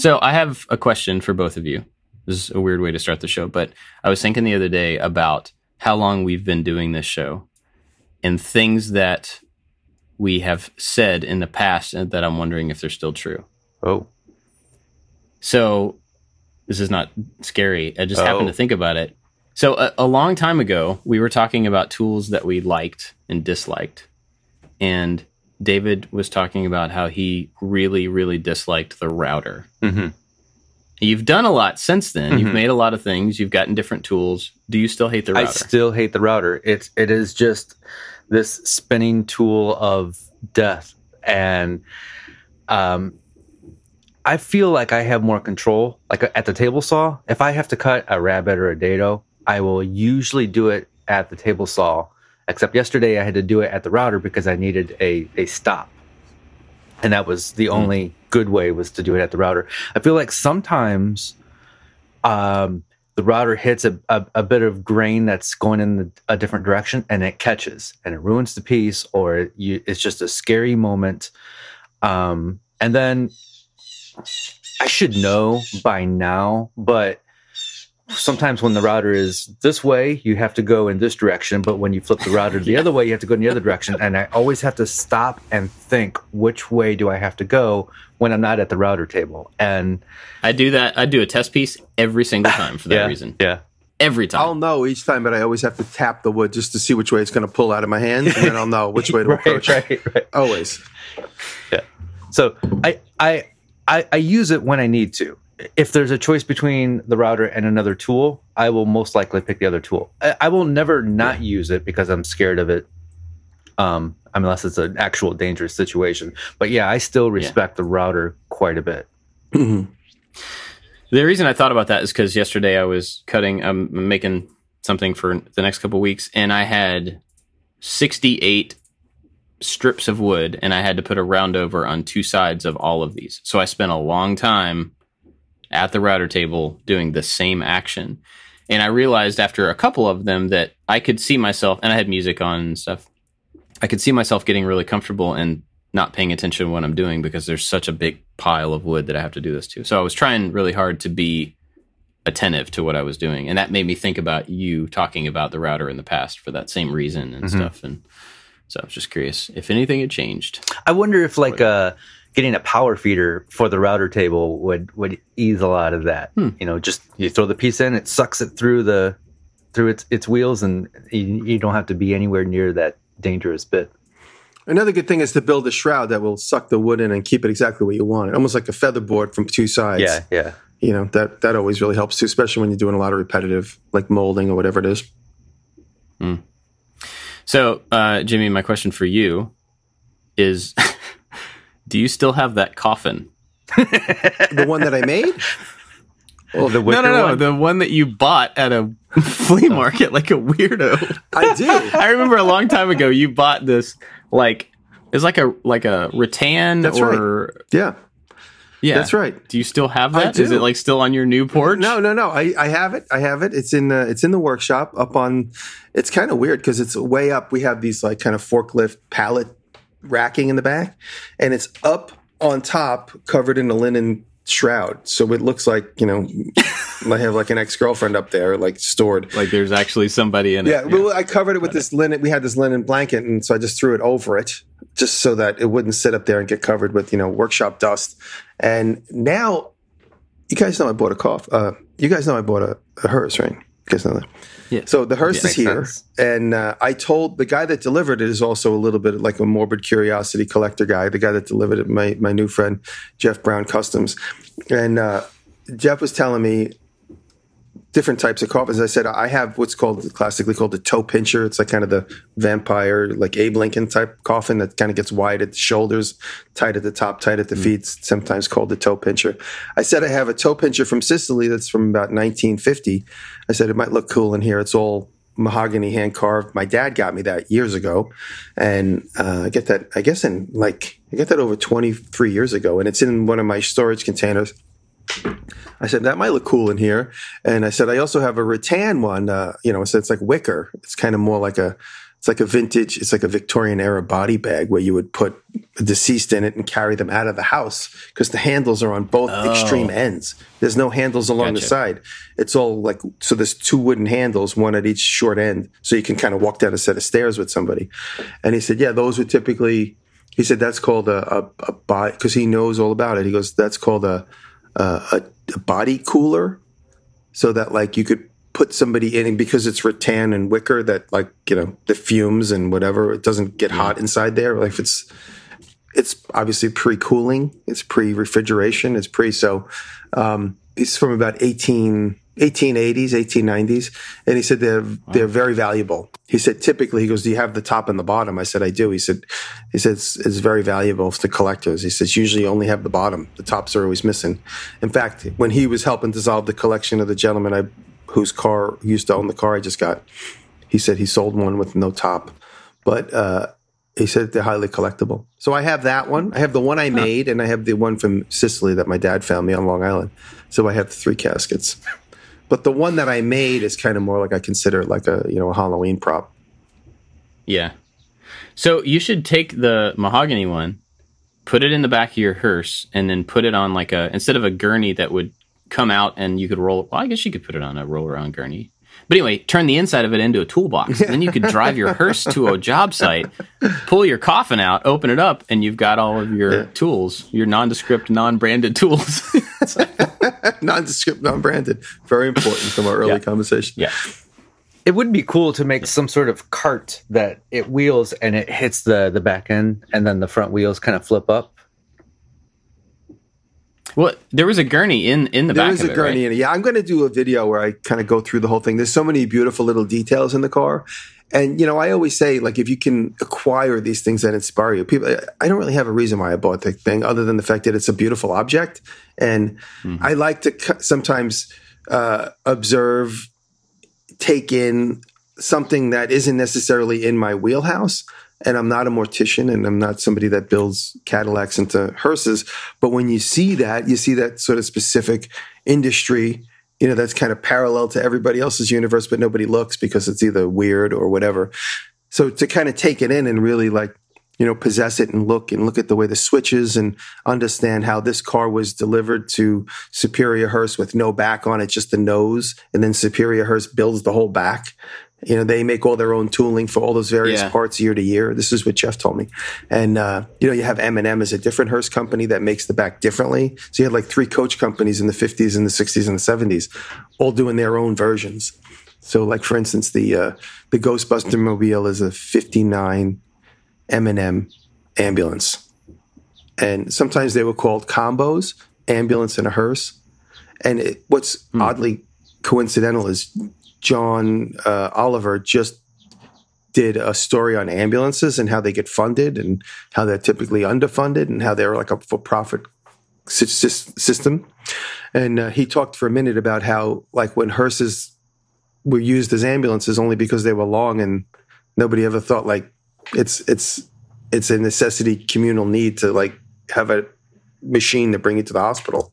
So I have a question for both of you. This is a weird way to start the show, but I was thinking the other day about how long we've been doing this show and things that we have said in the past and that I'm wondering if they're still true. Oh. So this is not scary. I just happened to think about it. So a long time ago, we were talking about tools that we liked and disliked. And David was talking about how he really, really disliked the router. Mm-hmm. You've done a lot since then. Mm-hmm. You've made a lot of things. You've gotten different tools. Do you still hate the router? I still hate the router. It is just this spinning tool of death. And I feel like I have more control. Like at the table saw, if I have to cut a rabbit or a dado, I will usually do it at the table saw. Except yesterday I had to do it at the router because I needed a stop. And that was the only good way was to do it at the router. I feel like sometimes the router hits a bit of grain that's going in a different direction and it catches and it ruins the piece or it's just a scary moment. And then I should know by now, but sometimes when the router is this way, you have to go in this direction. But when you flip the router the other way, you have to go in the other direction. And I always have to stop and think, which way do I have to go when I'm not at the router table? And I do that. I do a test piece every single time for that reason. Yeah. Every time. I'll know each time, but I always have to tap the wood just to see which way it's going to pull out of my hands. And then I'll know which way to approach. Right. Always. Yeah. So I use it when I need to. If there's a choice between the router and another tool, I will most likely pick the other tool. I will never not use it because I'm scared of it, unless it's an actual dangerous situation. But yeah, I still respect the router quite a bit. Mm-hmm. The reason I thought about that is because yesterday I was cutting, I'm making something for the next couple of weeks, and I had 68 strips of wood, and I had to put a round over on two sides of all of these. So I spent a long time at the router table doing the same action. And I realized after a couple of them that I could see myself, and I had music on and stuff, I could see myself getting really comfortable and not paying attention to what I'm doing because there's such a big pile of wood that I have to do this to. So I was trying really hard to be attentive to what I was doing. And that made me think about you talking about the router in the past for that same reason and stuff. And so I was just curious if anything had changed. I wonder if getting a power feeder for the router table would ease a lot of that. You know, just you throw the piece in, it sucks it through its wheels, and you don't have to be anywhere near that dangerous bit. Another good thing is to build a shroud that will suck the wood in and keep it exactly where you want it, almost like a featherboard from two sides. Yeah. You know, that always really helps too, especially when you're doing a lot of repetitive, like molding or whatever it is. So, Jimmy, my question for you is... Do you still have that coffin? The one that I made? Well, the one? The one that you bought at a flea market like a weirdo. I do. I remember a long time ago you bought this, like, it's like a rattan. That's or... Right. Yeah. That's right. Do you still have that? I do. Is it like still on your new porch? No. I have it. It's in the workshop up on, it's kind of weird because it's way up. We have these like kind of forklift pallet racking in the back, and it's up on top covered in a linen shroud, so it looks like, you know, I have like an ex-girlfriend up there, like stored, like there's actually somebody in it. Well, I covered it with this linen. We had this linen blanket, and so I just threw it over it just so that it wouldn't sit up there and get covered with, you know, workshop dust. And now you guys know I bought a a hearse, right? You guys know that. Yeah. So the hearse is here, and I told the guy that delivered it is also a little bit like a morbid curiosity collector guy, the guy that delivered it, my new friend, Jeff Brown Customs. And Jeff was telling me different types of coffins. I said, I have what's classically called a toe pincher. It's like kind of the vampire, like Abe Lincoln type coffin that kind of gets wide at the shoulders, tight at the top, tight at the feet, sometimes called the toe pincher. I said, I have a toe pincher from Sicily that's from about 1950. I said, it might look cool in here. It's all mahogany hand carved. My dad got me that years ago. And I get that over 23 years ago. And it's in one of my storage containers. I said, that might look cool in here. And I said, I also have a rattan one, you know, so it's like wicker. It's kind of more like a It's like a vintage, it's like a Victorian era body bag where you would put a deceased in it and carry them out of the house because the handles are on both extreme ends. There's no handles along the side. It's all like, so there's two wooden handles, one at each short end. So you can kind of walk down a set of stairs with somebody. And he said, yeah, those would typically, he said, that's called a body, because he knows all about it. He goes, that's called a body cooler. So that like you could put somebody in, and because it's rattan and wicker, that like, you know, the fumes and whatever, it doesn't get hot inside there. Like if it's obviously pre-cooling, it's pre-refrigeration, it's pre, so it's from about 1880s, 1890s. And he said they're very valuable. He said, typically, he goes, do you have the top and the bottom? I said, I do. He said, it's very valuable to collectors. He says, usually you only have the bottom. The tops are always missing. In fact, when he was helping dissolve the collection of the gentleman whose car used to own the car I just got, he said he sold one with no top, but he said they're highly collectible. So I have that one. I have the one I made, and I have the one from Sicily that my dad found me on Long Island. So I have 3 caskets, but the one that I made is kind of more like I consider it like a, you know, a Halloween prop. Yeah. So you should take the mahogany one, put it in the back of your hearse, and then put it on like a, instead of a gurney that would come out and you could roll. Well, I guess you could put it on a roll around gurney. But anyway, turn the inside of it into a toolbox. And then you could drive your hearse to a job site, pull your coffin out, open it up, and you've got all of your tools, your nondescript, non-branded tools. Nondescript, non-branded. Very important from our early conversation. Yeah. It would be cool to make some sort of cart that it wheels and it hits the back end, and then the front wheels kind of flip up. Well, there was a gurney in the back of it, right? There was a gurney in it. Yeah, I'm going to do a video where I kind of go through the whole thing. There's so many beautiful little details in the car. And, you know, I always say, like, if you can acquire these things that inspire you, people, I don't really have a reason why I bought the thing other than the fact that it's a beautiful object. And I like to sometimes observe, take in something that isn't necessarily in my wheelhouse. And I'm not a mortician, and I'm not somebody that builds Cadillacs into hearses. But when you see that sort of specific industry, you know, that's kind of parallel to everybody else's universe, but nobody looks because it's either weird or whatever. So to kind of take it in and really like, you know, possess it and look at the way the switches and understand how this car was delivered to Superior Hearst with no back on it, just the nose. And then Superior Hearst builds the whole back. You know, they make all their own tooling for all those various parts year to year. This is what Jeff told me. And, you know, you have M&M as a different hearse company that makes the back differently. So you had like 3 coach companies in the 50s and the 60s and the 70s all doing their own versions. So like, for instance, the Ghostbustermobile is a 59 M&M ambulance. And sometimes they were called combos, ambulance and a hearse. And what's oddly coincidental is John Oliver just did a story on ambulances and how they get funded and how they're typically underfunded and how they're like a for-profit system. And he talked for a minute about how, like, when hearses were used as ambulances only because they were long and nobody ever thought, like, it's a necessity, communal need to, like, have a machine to bring you to the hospital.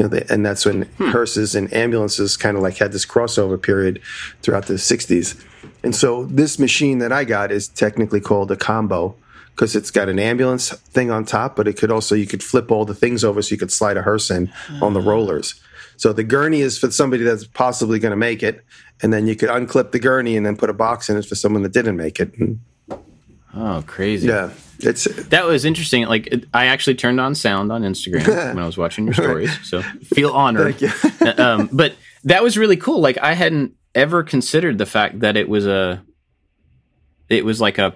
You know, and that's when hearses and ambulances kind of like had this crossover period throughout the 60s. And so this machine that I got is technically called a combo because it's got an ambulance thing on top, but it could also, you could flip all the things over so you could slide a hearse in on the rollers. So the gurney is for somebody that's possibly going to make it. And then you could unclip the gurney and then put a box in it for someone that didn't make it. And, oh, crazy. Yeah. That was interesting. Like, I actually turned on sound on Instagram when I was watching your stories, so feel honored. Thank you. But that was really cool. Like, I hadn't ever considered the fact that it was like a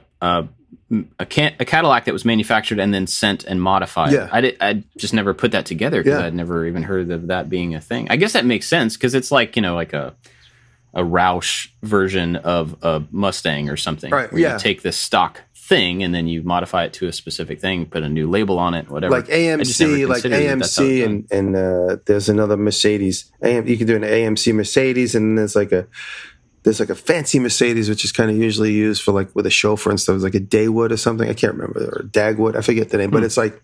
Cadillac that was manufactured and then sent and modified. Yeah. I just never put that together because I'd never even heard of that being a thing. I guess that makes sense because it's like, you know, like a Roush version of a Mustang or something. Right. Where you take this stock thing and then you modify it to a specific thing, put a new label on it, whatever. Like AMC, and there's another Mercedes. You can do an AMC Mercedes, and there's like a fancy Mercedes, which is kind of usually used for like with a chauffeur and stuff. It's like a Dagwood or something. I can't remember, or Dagwood. I forget the name, but it's like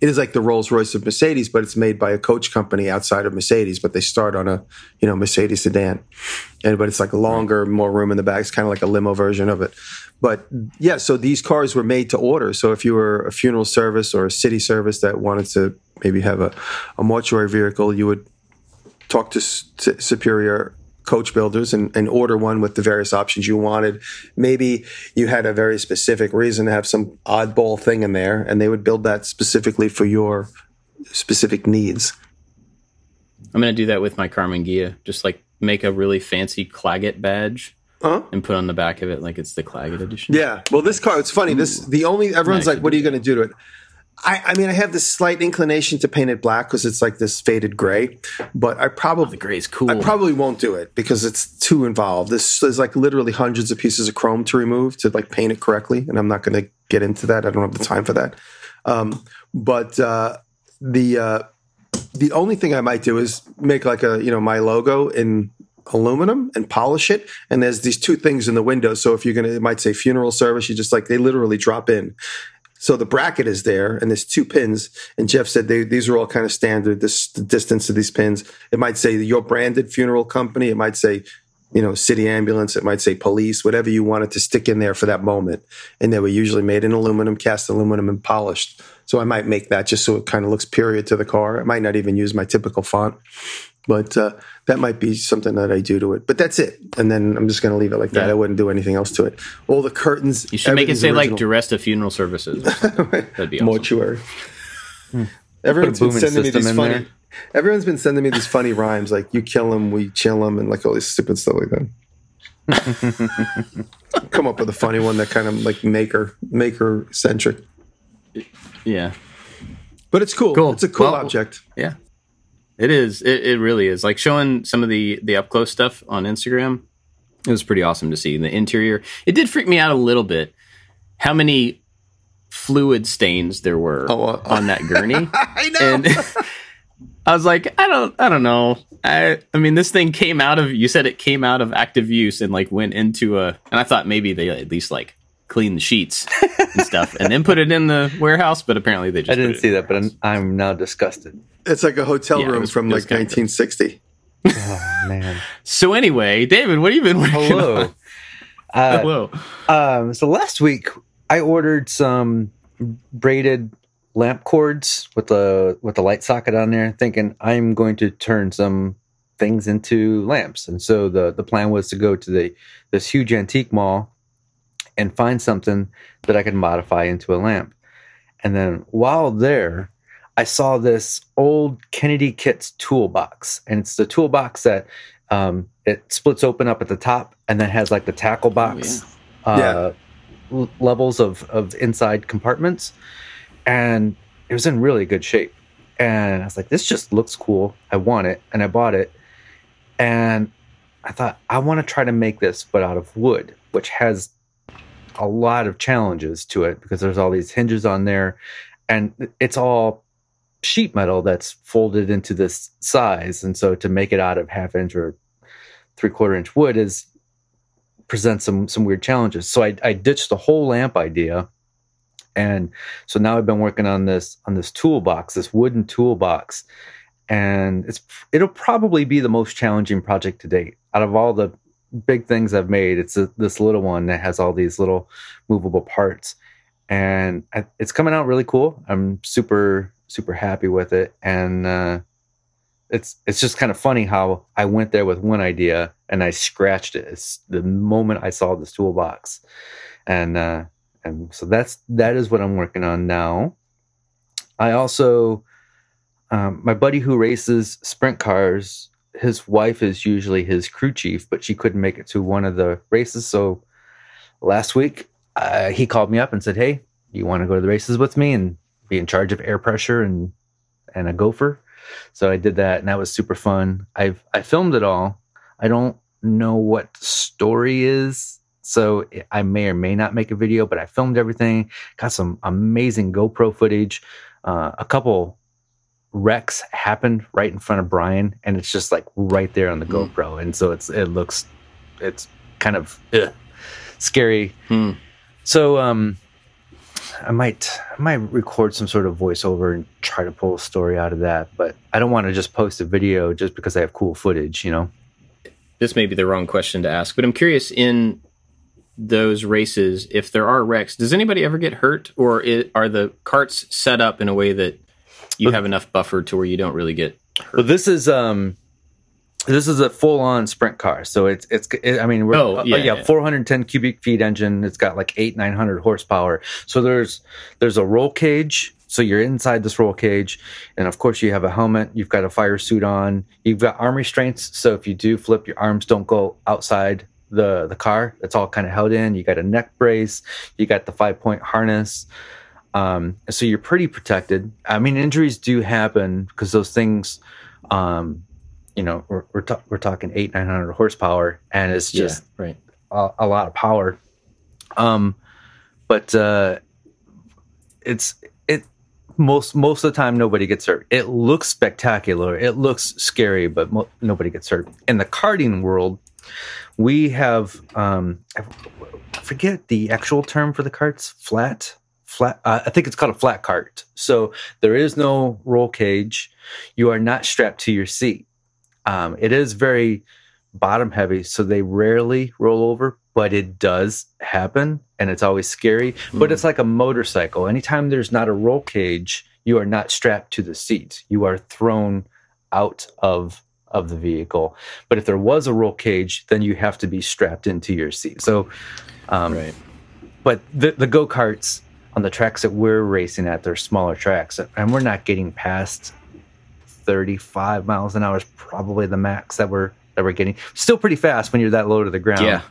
it is like the Rolls Royce of Mercedes, but it's made by a coach company outside of Mercedes, but they start on a, you know, Mercedes sedan. And, but it's like longer, more room in the back. It's kind of like a limo version of it. But yeah, so these cars were made to order. So if you were a funeral service or a city service that wanted to maybe have a mortuary vehicle, you would talk to Superior Coach builders and order one with the various options you wanted. Maybe you had a very specific reason to have some oddball thing in there, and they would build that specifically for your specific needs. I'm going to do that with my Carmen Ghia. Just like make a really fancy Claggett badge and put on the back of it like it's the Claggett edition. Yeah. Well, this car, it's funny. Everyone's like, what are you going to do to it? I mean, I have this slight inclination to paint it black because it's like this faded gray, but the gray is cool. I probably won't do it because it's too involved. There's like literally hundreds of pieces of chrome to remove to like paint it correctly, and I'm not going to get into that. I don't have the time for that. The only thing I might do is make like a, you know, my logo in aluminum and polish it, and there's these two things in the window. So if you're going to, it might say funeral service. You just like, they literally drop in. So the bracket is there, and there's two pins. And Jeff said these are all kind of standard, the distance of these pins. It might say your branded funeral company. It might say, you know, city ambulance. It might say police, whatever you wanted to stick in there for that moment. And they were usually made in aluminum, cast aluminum, and polished. So I might make that just so it kind of looks period to the car. I might not even use my typical font. But that might be something that I do to it. But that's it. And then I'm just going to leave it like that. I wouldn't do anything else to it. All the curtains. You should make it say original. Like duress to funeral services. That'd be awesome. Mortuary. Everyone's been sending me these funny rhymes like you kill him, we chill him, and like all this stupid stuff like that. Come up with a funny one that kind of like maker centric. Yeah. But it's cool. It's a cool object. Yeah. It is. It really is. Like showing some of the up close stuff on Instagram, it was pretty awesome to see. The interior, it did freak me out a little bit how many fluid stains there were on that gurney. I know. And I was like, I don't know. I mean, this thing came out of. You said it came out of active use and like went into a. And I thought maybe they at least like clean the sheets and stuff and then put it in the warehouse, but apparently they just. I didn't see that, but I'm now disgusted. It's like a hotel room from like 1960. Oh, man. So anyway, David, what have you been working on? Hello. So last week, I ordered some braided lamp cords with the light socket on there, thinking I'm going to turn some things into lamps. And so the plan was to go to this huge antique mall and find something that I could modify into a lamp. And then while there, I saw this old Kennedy Kits toolbox, and it's the toolbox that it splits open up at the top and then has like the tackle box levels of inside compartments. And it was in really good shape. And I was like, this just looks cool. I want it. And I bought it. And I thought, I want to try to make this, but out of wood, which has a lot of challenges to it because there's all these hinges on there. And it's all sheet metal that's folded into this size, and so to make it out of 1/2 inch or 3/4 inch wood presents some weird challenges. So I ditched the whole lamp idea, and so now I've been working on this toolbox, this wooden toolbox, and it'll probably be the most challenging project to date. Out of all the big things I've made, it's this little one that has all these little movable parts, and it's coming out really cool. I'm super happy with it, and it's just kind of funny how I went there with one idea and I scratched it. It's the moment I saw this toolbox, and so that is what I'm working on now. I also, my buddy who races sprint cars, his wife is usually his crew chief, but she couldn't make it to one of the races. So last week, he called me up and said, "Hey, you want to go to the races with me and be in charge of air pressure and a gopher?" So I did that, and that was super fun. I filmed it all. I don't know what story is, so I may or may not make a video, but I filmed everything. Got some amazing GoPro footage. A couple wrecks happened right in front of Brian, and it's just like right there on the GoPro, and so it's kind of scary. So I might record some sort of voiceover and try to pull a story out of that, but I don't want to just post a video just because I have cool footage, you know? This may be the wrong question to ask, but I'm curious, in those races, if there are wrecks, does anybody ever get hurt, or are the carts set up in a way that you have enough buffer to where you don't really get hurt? Well, this is a full-on sprint car, so it's 410 cubic feet engine. It's got like 900 horsepower. So there's a roll cage, so you're inside this roll cage, and of course you have a helmet. You've got a fire suit on. You've got arm restraints, so if you do flip, your arms don't go outside the car. It's all kind of held in. You got a neck brace. You got the 5-point harness. So you're pretty protected. I mean, injuries do happen because those things. You know, we're talking 900 horsepower, and it's just a lot of power. But most of the time nobody gets hurt. It looks spectacular, it looks scary, but nobody gets hurt. In the karting world, we have I forget the actual term for the karts. Flat. I think it's called a flat kart. So there is no roll cage. You are not strapped to your seat. It is very bottom heavy, so they rarely roll over, but it does happen, and it's always scary. Mm-hmm. But it's like a motorcycle. Anytime there's not a roll cage, you are not strapped to the seat. You are thrown out of the vehicle. But if there was a roll cage, then you have to be strapped into your seat. So, But the go-karts on the tracks that we're racing at, they're smaller tracks, and we're not getting past 35 miles an hour is probably the max that we're getting. Still pretty fast when you're that low to the ground.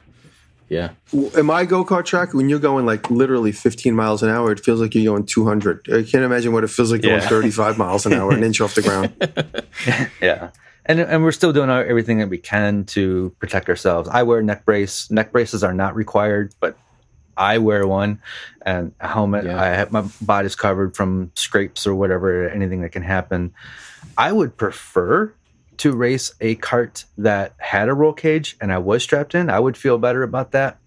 Yeah. In my go-kart track, when you're going like literally 15 miles an hour, it feels like you're going 200. I can't imagine what it feels like going 35 miles an hour, an inch off the ground. Yeah. And we're still doing everything that we can to protect ourselves. I wear a neck brace. Neck braces are not required, but I wear one, and a helmet. Yeah. I have my body's covered from scrapes or whatever, anything that can happen. I would prefer to race a kart that had a roll cage and I was strapped in. I would feel better about that,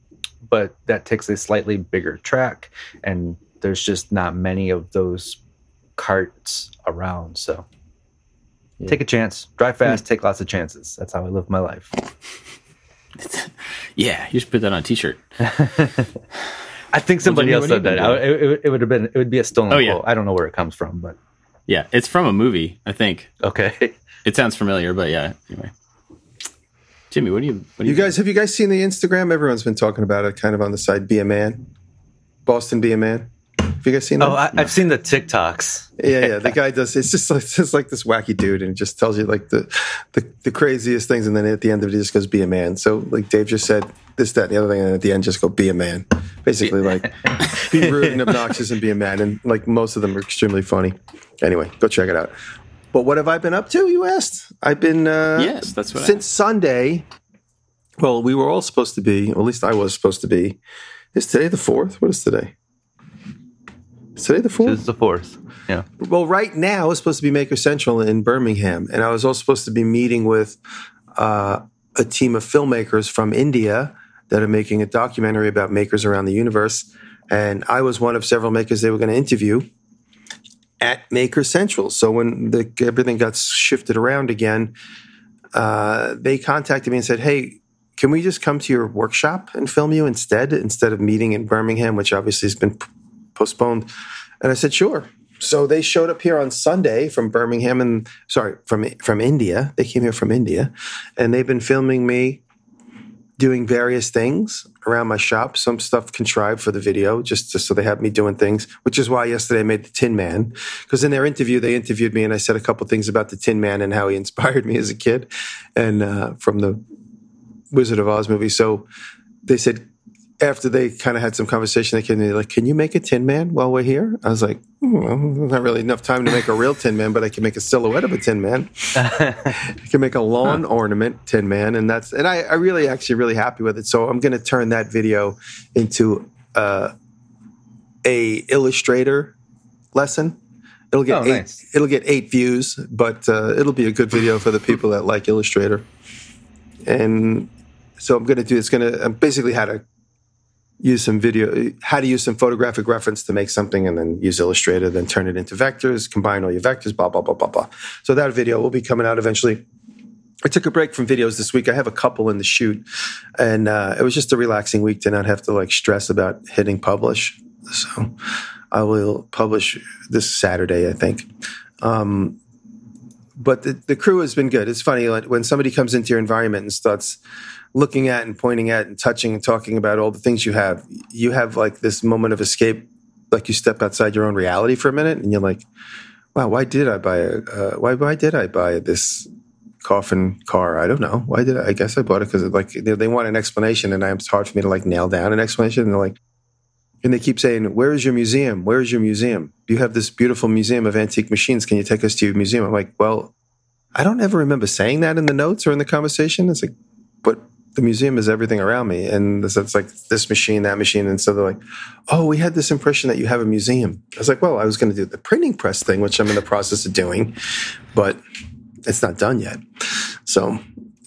but that takes a slightly bigger track, and there's just not many of those karts around. So take a chance, drive fast, take lots of chances. That's how I live my life. Yeah, you should put that on a T-shirt. I think somebody else said that. It would be a stolen quote. I don't know where it comes from, but yeah, it's from a movie, I think. Okay, it sounds familiar, but yeah. Anyway, Jimmy, have you guys seen the Instagram? Everyone's been talking about it, kind of on the side. Be a man, Boston. Be a man. Have you guys seen that? I've seen the TikToks. Yeah. The guy does. It's just like this wacky dude, and it just tells you like the craziest things, and then at the end of it, he just goes, "Be a man." So like Dave just said, this, that, and the other thing, and at the end, just go, "Be a man." Basically, like be rude and obnoxious and be a man, and like most of them are extremely funny. Anyway, go check it out. But what have I been up to? You asked. I've been yes, that's what since Sunday. Well, we were all supposed to be, or at least I was supposed to be. Is today the 4th? What is today? Is today the 4th? It's the 4th, yeah. Well, right now, it's supposed to be Maker Central in Birmingham. And I was also supposed to be meeting with a team of filmmakers from India that are making a documentary about makers around the universe. And I was one of several makers they were going to interview at Maker Central. So when everything got shifted around again, they contacted me and said, hey, can we just come to your workshop and film you instead of meeting in Birmingham, which obviously has been postponed. And I said, sure. So they showed up here on Sunday from Birmingham from India. They came here from India, and they've been filming me doing various things around my shop. Some stuff contrived for the video, just so they have me doing things, which is why yesterday I made the Tin Man, because in their interview, they interviewed me and I said a couple things about the Tin Man and how he inspired me as a kid and from the Wizard of Oz movie. So they said, after they kind of had some conversation, they came to me like, can you make a Tin Man while we're here? I was like, not really enough time to make a real Tin Man, but I can make a silhouette of a Tin Man. I can make a lawn ornament Tin Man. And I really actually really happy with it. So I'm going to turn that video into a Illustrator lesson. It'll get It'll get 8 views, but it'll be a good video for the people that like Illustrator. And so I'm going to do, I'm basically had a use some video, how to use some photographic reference to make something, and then use Illustrator, then turn it into vectors, combine all your vectors, blah, blah, blah, blah, blah. So that video will be coming out eventually. I took a break from videos this week. I have a couple in the shoot, and it was just a relaxing week to not have to like stress about hitting publish. So I will publish this Saturday, I think. But the crew has been good. It's funny, like, when somebody comes into your environment and starts looking at and pointing at and touching and talking about all the things you have like this moment of escape, like you step outside your own reality for a minute, and you're like, wow, why did I buy this coffin car? I don't know. I guess I bought it because like they want an explanation, and it's hard for me to like nail down an explanation. And they're like, and they keep saying, where is your museum? Where is your museum? You have this beautiful museum of antique machines. Can you take us to your museum? I'm like, well, I don't ever remember saying that in the notes or in the conversation. It's like, but the museum is everything around me. And so it's like this machine, that machine. And so they're like, oh, we had this impression that you have a museum. I was like, well, I was going to do the printing press thing, which I'm in the process of doing, but it's not done yet. So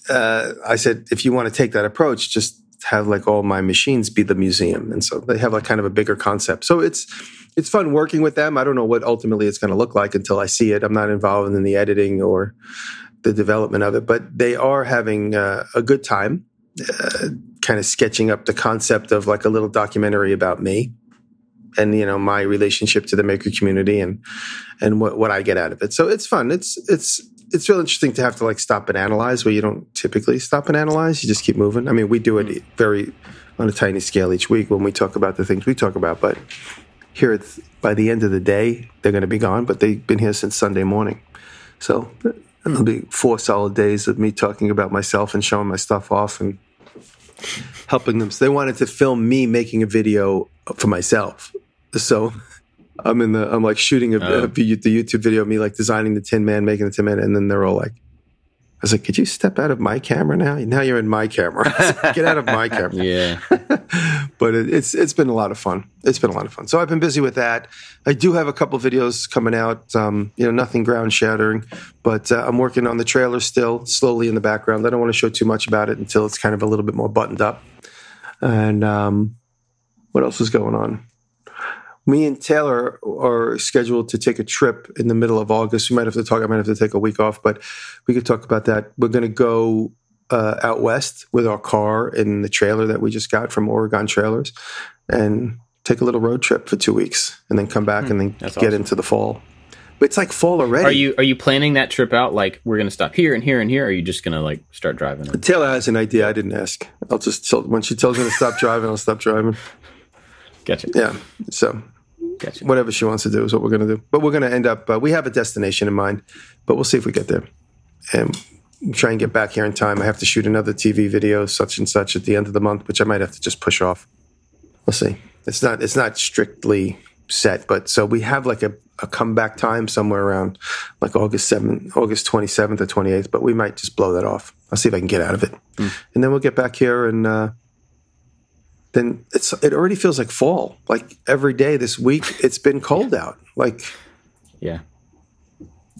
I said, if you want to take that approach, just have like all my machines be the museum. And so they have like kind of a bigger concept. So it's fun working with them. I don't know what ultimately it's going to look like until I see it. I'm not involved in the editing or the development of it, but they are having a good time kind of sketching up the concept of like a little documentary about me and, you know, my relationship to the maker community and what I get out of it. So it's fun. It's real interesting to have to like stop and analyze where you don't typically stop and analyze. You just keep moving. I mean, we do it very on a tiny scale each week when we talk about the things we talk about. But here, it's, by the end of the day, they're going to be gone. But they've been here since Sunday morning. So it'll be 4 solid days of me talking about myself and showing my stuff off and helping them. So they wanted to film me making a video for myself. So I'm like shooting the YouTube video of me like designing the Tin Man, making the Tin Man, and then they're all like, I was like, could you step out of my camera now? Now you're in my camera. I was like, get out of my camera. Yeah. But it's been a lot of fun. It's been a lot of fun. So I've been busy with that. I do have a couple videos coming out. Nothing ground shattering, but I'm working on the trailer still, slowly in the background. I don't want to show too much about it until it's kind of a little bit more buttoned up. And what else is going on? Me and Taylor are scheduled to take a trip in the middle of August. I might have to take a week off, but we could talk about that. We're going to go out west with our car and the trailer that we just got from Oregon Trailers and take a little road trip for 2 weeks and then come back and then get into the fall. But it's like fall already. Are you planning that trip out? Like, we're going to stop here and here and here? Or are you just going to like start driving? Taylor has an idea. I didn't ask. I'll just tell, when she tells me to stop driving, I'll stop driving. Gotcha. Yeah. So gotcha. Whatever she wants to do is what we're going to do. But we're going to end up, we have a destination in mind, but we'll see if we get there. And try and get back here in time. I have to shoot another TV video, such and such, at the end of the month, which I might have to just push off. We'll see. It's not strictly set, but so we have like a comeback time somewhere around like August 27th or 28th, but we might just blow that off. I'll see if I can get out of it. And then we'll get back here and, then it already feels like fall. Like every day this week, it's been cold out. Like, yeah,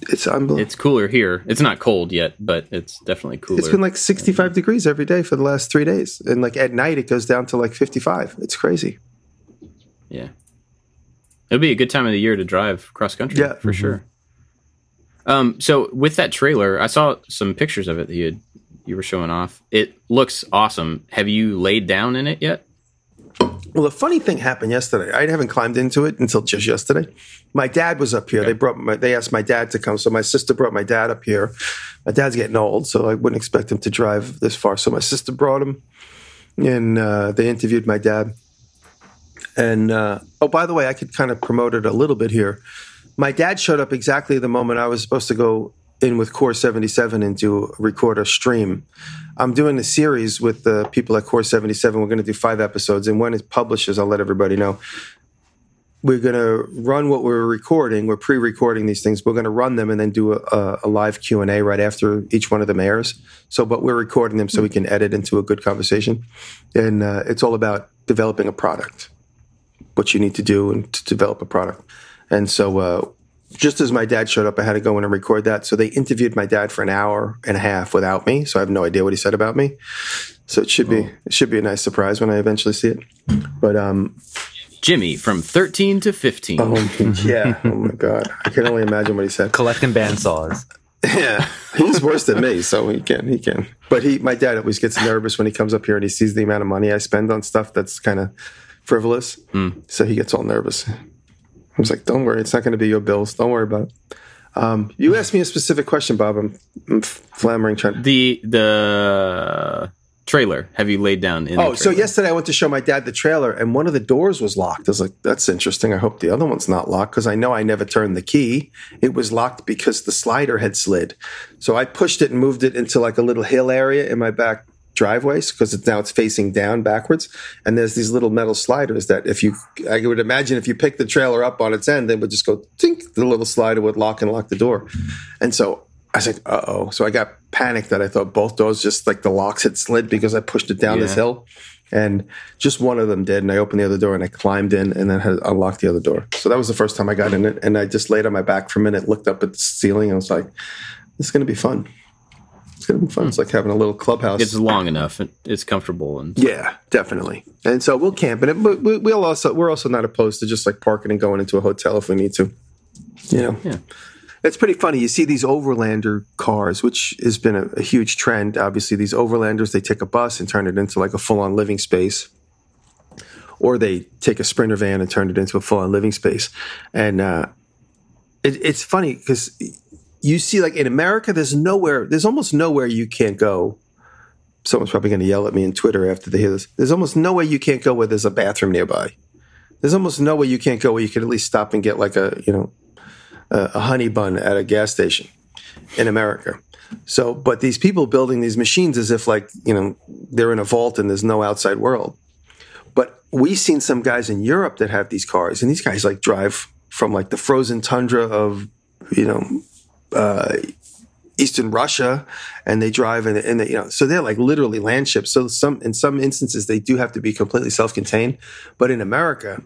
it's unbelievable. It's cooler here. It's not cold yet, but it's definitely cooler. It's been like 65 degrees every day for the last 3 days, and like at night it goes down to like 55. It's crazy. Yeah, it'll be a good time of the year to drive cross country. Yeah, for sure. So with that trailer, I saw some pictures of it that you were showing off. It looks awesome. Have you laid down in it yet? Well, a funny thing happened yesterday. I haven't climbed into it until just yesterday. My dad was up here. Okay. They asked my dad to come. So my sister brought my dad up here. My dad's getting old, so I wouldn't expect him to drive this far. So my sister brought him, and they interviewed my dad. And, by the way, I could kind of promote it a little bit here. My dad showed up exactly the moment I was supposed to go in with Core 77 and record a stream. I'm doing a series with the people at Core 77. We're going to do 5 episodes, and when it publishes, I'll let everybody know. We're going to run what we're recording. We're pre-recording these things. We're going to run them and then do a live Q&A right after each one of them airs. So, but we're recording them so we can edit into a good conversation. And it's all about developing a product, what you need to do and to develop a product. And so just as my dad showed up, I had to go in and record that. So they interviewed my dad for an hour and a half without me. So I have no idea what he said about me. So it should be a nice surprise when I eventually see it. But Jimmy from 13 to 15. Oh, yeah. Oh my God. I can only imagine what he said. Collecting bandsaws. Yeah, he's worse than me, so he can. But my dad always gets nervous when he comes up here and he sees the amount of money I spend on stuff that's kind of frivolous. Mm. So he gets all nervous. I was like, don't worry, it's not going to be your bills. Don't worry about it. You asked me a specific question, Bob. I'm floundering trying. The trailer. Have you laid down in the trailer? So yesterday I went to show my dad the trailer, and one of the doors was locked. I was like, that's interesting. I hope the other one's not locked, because I know I never turned the key. It was locked because the slider had slid. So I pushed it and moved it into like a little hill area in my back driveway, because now it's facing down backwards. And there's these little metal sliders that I would imagine if you pick the trailer up on its end, they would just go tink, the little slider would lock the door. And so I was like, uh-oh. So I got panicked that I thought both doors, just like the locks had slid because I pushed it down this hill. And just one of them did. And I opened the other door and I climbed in and then had unlocked the other door. So that was the first time I got in it. And I just laid on my back for a minute, looked up at the ceiling, and I was like, this is going to be fun. It's going to be fun. It's like having a little clubhouse. It's long enough. And it's comfortable. And yeah, definitely. And so we'll camp in it. But we're also not opposed to just like parking and going into a hotel if we need to. You know? Yeah. It's pretty funny. You see these overlander cars, which has been a huge trend. Obviously, these overlanders, they take a bus and turn it into like a full-on living space. Or they take a sprinter van and turn it into a full-on living space. And it's funny because you see like in America, there's almost nowhere you can't go. Someone's probably going to yell at me on Twitter after they hear this. There's almost nowhere you can't go where there's a bathroom nearby. There's almost nowhere you can't go where you can at least stop and get like a honey bun at a gas station in America. So, but these people building these machines as if like, you know, they're in a vault and there's no outside world. But we've seen some guys in Europe that have these cars, and these guys like drive from like the frozen tundra of, you know, Eastern Russia, and they drive and they, you know, so they're like literally land ships. So in some instances they do have to be completely self-contained. But in America,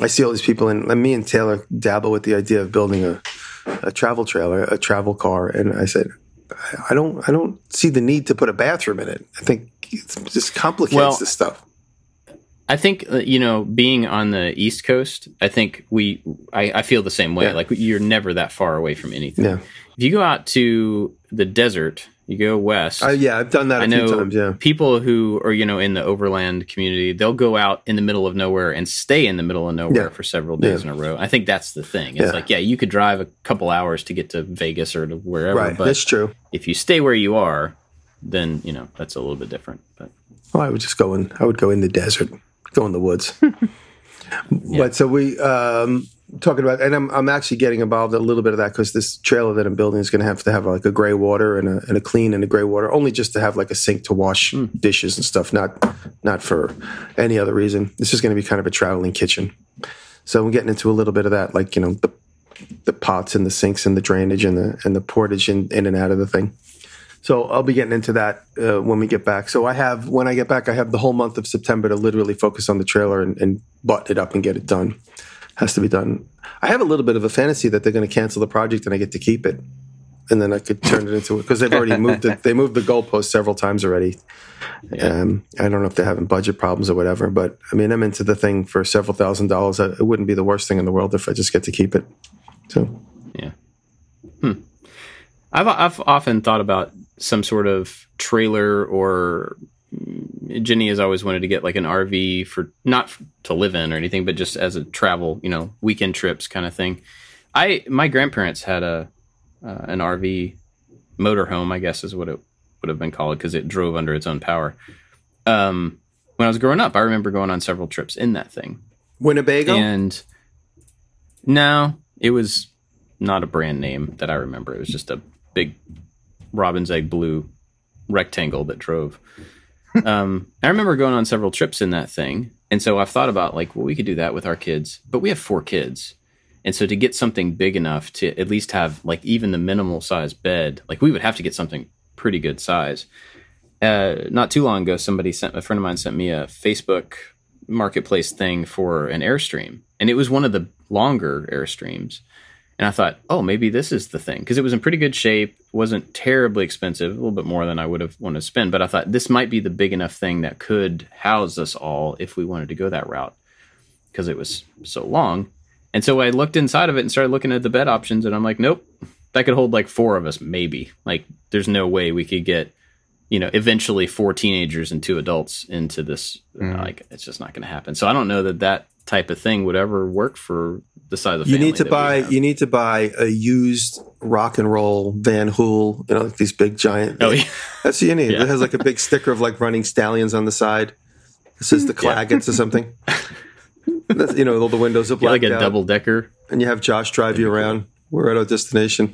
I see all these people, and me and Taylor dabble with the idea of building a travel trailer, a travel car, and I said, I don't see the need to put a bathroom in it. I think it just complicates this stuff. I think, you know, being on the East Coast, I think I feel the same way. Yeah. Like, you're never that far away from anything. Yeah. If you go out to the desert, you go west. Yeah, I've done that a few times, yeah. People who are, you know, in the overland community, they'll go out in the middle of nowhere and stay in the middle of nowhere for several days in a row. I think that's the thing. It's like, you could drive a couple hours to get to Vegas or to wherever. Right, but that's true. If you stay where you are, then, you know, that's a little bit different. But I would just go in the desert. Go in the woods. But so we talking about, and I'm actually getting involved in a little bit of that, because this trailer that I'm building is going to have like a gray water and a clean and a gray water, only just to have like a sink to wash dishes and stuff, not for any other reason. This is going to be kind of a traveling kitchen. So I'm getting into a little bit of that, like, you know, the pots and the sinks and the drainage and the portage in and out of the thing. So I'll be getting into that when we get back. So when I get back, I have the whole month of September to literally focus on the trailer and button it up and get it done. Has to be done. I have a little bit of a fantasy that they're going to cancel the project and I get to keep it. And then I could turn it into it, because they've already moved the goalpost several times already. Yeah. I don't know if they're having budget problems or whatever, but I mean, I'm into the thing for several $1000s. It wouldn't be the worst thing in the world if I just get to keep it. So, yeah. I've often thought about some sort of trailer, or Jenny has always wanted to get like an RV for not to live in or anything, but just as a travel, you know, weekend trips kind of thing. My grandparents had an RV motorhome, I guess is what it would have been called, because it drove under its own power. When I was growing up, I remember going on several trips in that thing. Winnebago? And no, it was not a brand name that I remember. It was just a big robin's egg blue rectangle that drove. I remember going on several trips in that thing. And so I've thought about like, well, we could do that with our kids, but we have 4 kids. And so to get something big enough to at least have like even the minimal size bed, like we would have to get something pretty good size. Not too long ago, a friend of mine sent me a Facebook marketplace thing for an Airstream. And it was one of the longer Airstreams. And I thought, oh, maybe this is the thing, because it was in pretty good shape, wasn't terribly expensive, a little bit more than I would have wanted to spend. But I thought this might be the big enough thing that could house us all if we wanted to go that route, because it was so long. And so I looked inside of it and started looking at the bed options, and I'm like, nope, that could hold like four of us, maybe. Like, there's no way we could get, you know, eventually 4 teenagers and 2 adults into this. Like, it's just not going to happen. So I don't know that that type of thing would ever work for the size of family. You need to buy a used Rock and Roll Van Hool, you know, like these big giant. Oh, yeah. That's what you need. Yeah. It has like a big sticker of like running stallions on the side. It says the Claggets or something. That's, you know, all the windows are blacked out. Like a double decker. And you have Josh drive you around. We're at our destination.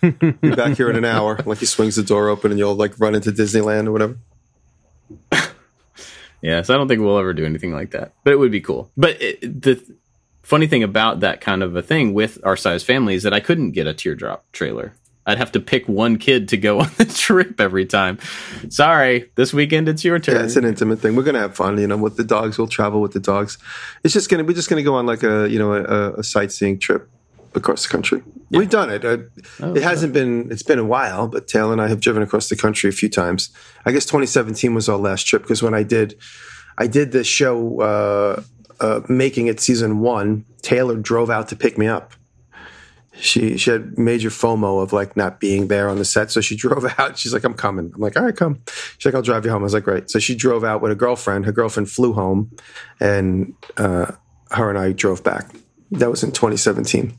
Be back here in an hour. Like he swings the door open and you'll like run into Disneyland or whatever. Yeah, so I don't think we'll ever do anything like that. But it would be cool. But the funny thing about that kind of a thing with our size family is that I couldn't get a teardrop trailer. I'd have to pick one kid to go on the trip every time. Sorry, this weekend it's your turn. Yeah, it's an intimate thing. We're gonna have fun, you know, with the dogs. We'll travel with the dogs. It's just gonna, we're just gonna go on like a, you know, a sightseeing trip across the country. Yeah. We've done it. It's been a while, but Taylor and I have driven across the country a few times. I guess 2017 was our last trip, because when I did this show, Making It Season 1, Taylor drove out to pick me up. She had major FOMO of like not being there on the set, so she drove out. She's like, I'm coming. I'm like, all right, come. She's like, I'll drive you home. I was like, great. So she drove out with a girlfriend. Her girlfriend flew home, and her and I drove back. That was in 2017.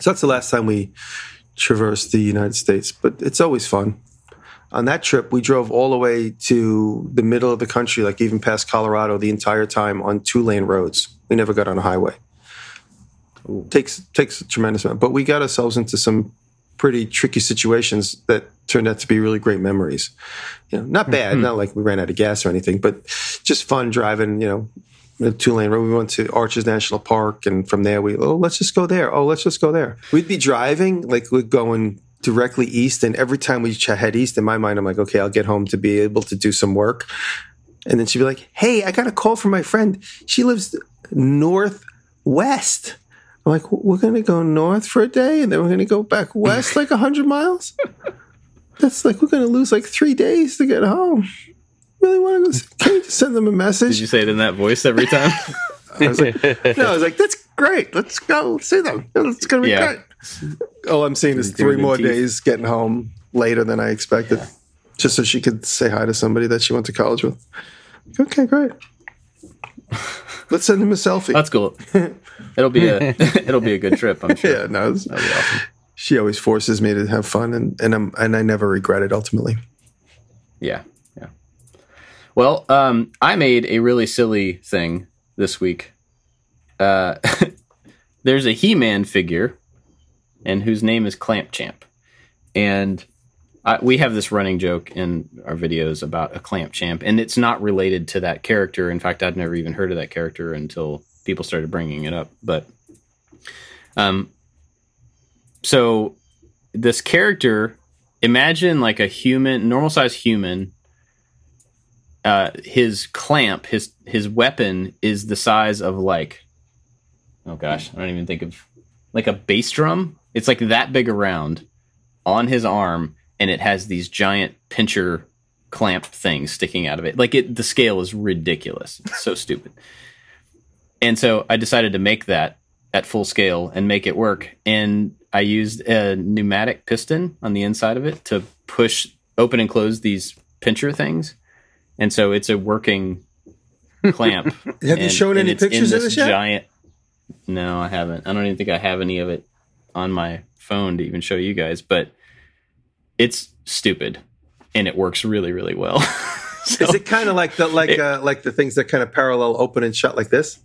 So that's the last time we traversed the United States, but it's always fun. On that trip, we drove all the way to the middle of the country, like even past Colorado, the entire time on 2-lane roads. We never got on a highway. Ooh. Takes a tremendous amount. But we got ourselves into some pretty tricky situations that turned out to be really great memories. You know, not bad, not like we ran out of gas or anything, but just fun driving, you know, a 2-lane road. We went to Arches National Park, and from there let's just go there. Oh, let's just go there. We'd be driving, like we're going directly east, and every time we head east, in my mind, I'm like, okay, I'll get home to be able to do some work. And then she'd be like, hey, I got a call from my friend. She lives northwest. I'm like, we're going to go north for a day, and then we're going to go back west like 100 miles? That's like, we're going to lose like 3 days to get home. Really want to go? Can you just send them a message? Did you say it in that voice every time? I was like, that's great. Let's go see them. It's going to be great. All I'm seeing is 3 more days getting home later than I expected, just so she could say hi to somebody that she went to college with. Okay, great. Let's send him a selfie. That's cool. It'll be a good trip, I'm sure. Yeah, no, that'll be awesome. She always forces me to have fun, and I never regret it ultimately. Yeah, yeah. Well, I made a really silly thing this week. There's a He-Man figure, and whose name is Clamp Champ, and we have this running joke in our videos about a Clamp Champ, and it's not related to that character. In fact, I'd never even heard of that character until people started bringing it up. But so this character, imagine like a human, normal size human. His clamp, his weapon is the size of like, oh gosh, I don't even think of, like a bass drum. It's like that big around on his arm. And it has these giant pincher clamp things sticking out of it. Like the scale is ridiculous. It's so stupid. And so I decided to make that at full scale and make it work. And I used a pneumatic piston on the inside of it to push open and close these pincher things. And so it's a working clamp. Have you shown any pictures of this yet? No, I haven't. I don't even think I have any of it on my phone to even show you guys, but it's stupid, and it works really, really well. So, is it kind of like the things that kind of parallel open and shut like this?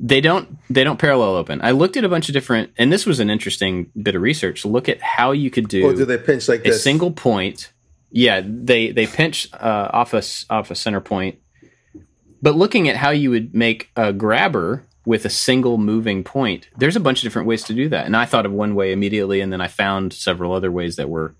They don't parallel open. I looked at a bunch of different, and this was an interesting bit of research. Look at how you could do. Or do they pinch like this? A single point? Yeah, they pinch off a center point. But looking at how you would make a grabber with a single moving point, there's a bunch of different ways to do that, and I thought of one way immediately, and then I found several other ways that were.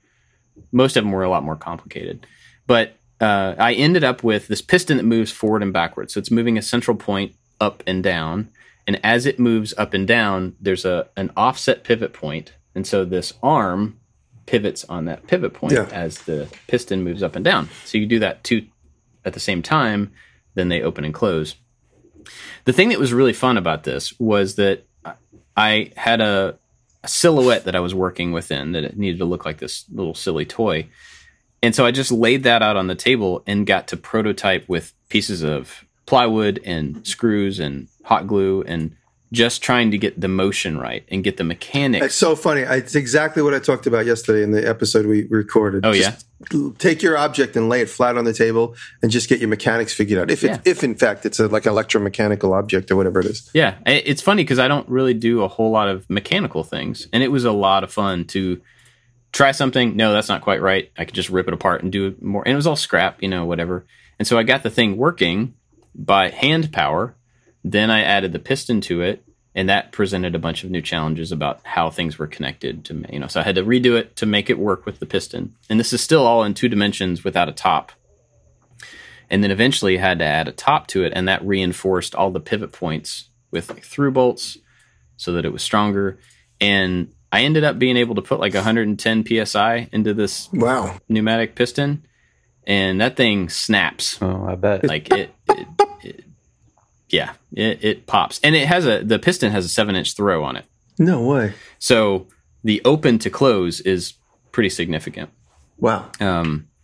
Most of them were a lot more complicated, but I ended up with this piston that moves forward and backwards. So it's moving a central point up and down, And as it moves up and down, there's an offset pivot point. And so this arm pivots on that pivot point as the piston moves up and down. So you do that two at the same time, then they open and close. The thing that was really fun about this was that I had a silhouette that I was working within, that it needed to look like this little silly toy. And so I just laid that out on the table and got to prototype with pieces of plywood and screws and hot glue and just trying to get the motion right and get the mechanics. It's so funny. It's exactly what I talked about yesterday in the episode we recorded. Oh, just take your object and lay it flat on the table and just get your mechanics figured out. If in fact, it's like an electromechanical object or whatever it is. Yeah. It's funny because I don't really do a whole lot of mechanical things. And it was a lot of fun to try something. No, that's not quite right. I could just rip it apart and do more. And it was all scrap, whatever. And so I got the thing working by hand power. Then I added the piston to it, and that presented a bunch of new challenges about how things were connected to, so I had to redo it to make it work with the piston. And this is still all in two dimensions without a top. And then eventually I had to add a top to it, and that reinforced all the pivot points with like through bolts so that it was stronger. And I ended up being able to put like 110 PSI into this pneumatic piston, and that thing snaps. Oh, I bet. Like it pops. And it has the piston has a 7-inch throw on it. No way. So the open to close is pretty significant. Wow. And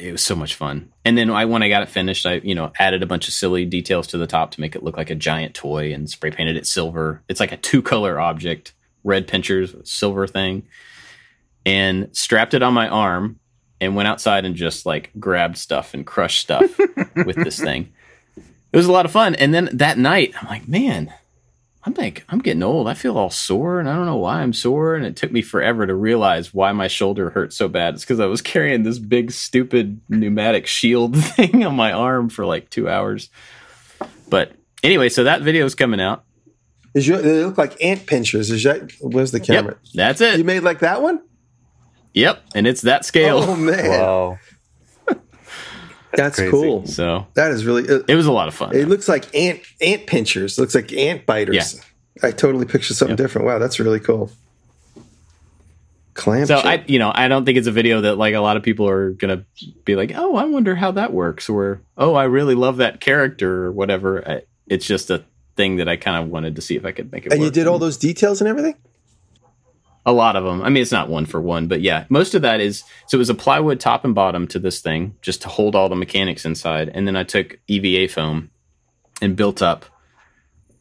it was so much fun. And then when I got it finished, I, added a bunch of silly details to the top to make it look like a giant toy and spray painted it silver. It's like a 2-color object, red pinchers, silver thing, and strapped it on my arm and went outside and just like grabbed stuff and crushed stuff with this thing. It was a lot of fun. And then that night, I'm like, man, I'm getting old. I feel all sore, and I don't know why I'm sore. And it took me forever to realize why my shoulder hurt so bad. It's because I was carrying this big, stupid pneumatic shield thing on my arm for like 2 hours. But anyway, so that video is coming out. They look like ant pinchers. Where's the camera? Yep, that's it. You made like that one? Yep, and it's that scale. Oh, man. Wow. That's crazy. Cool. So that is really. It was a lot of fun. It looks like ant pinchers. It looks like ant biters. Yeah. I totally picture something different. Wow, that's really cool. Clamp. So Champ. I don't think it's a video that like a lot of people are gonna be like, oh, I wonder how that works, or oh, I really love that character, or whatever. It's just a thing that I kind of wanted to see if I could make it work. And you did all those details and everything? A lot of them. I mean, it's not one for one, but yeah, most of that is, so it was a plywood top and bottom to this thing just to hold all the mechanics inside. And then I took EVA foam and built up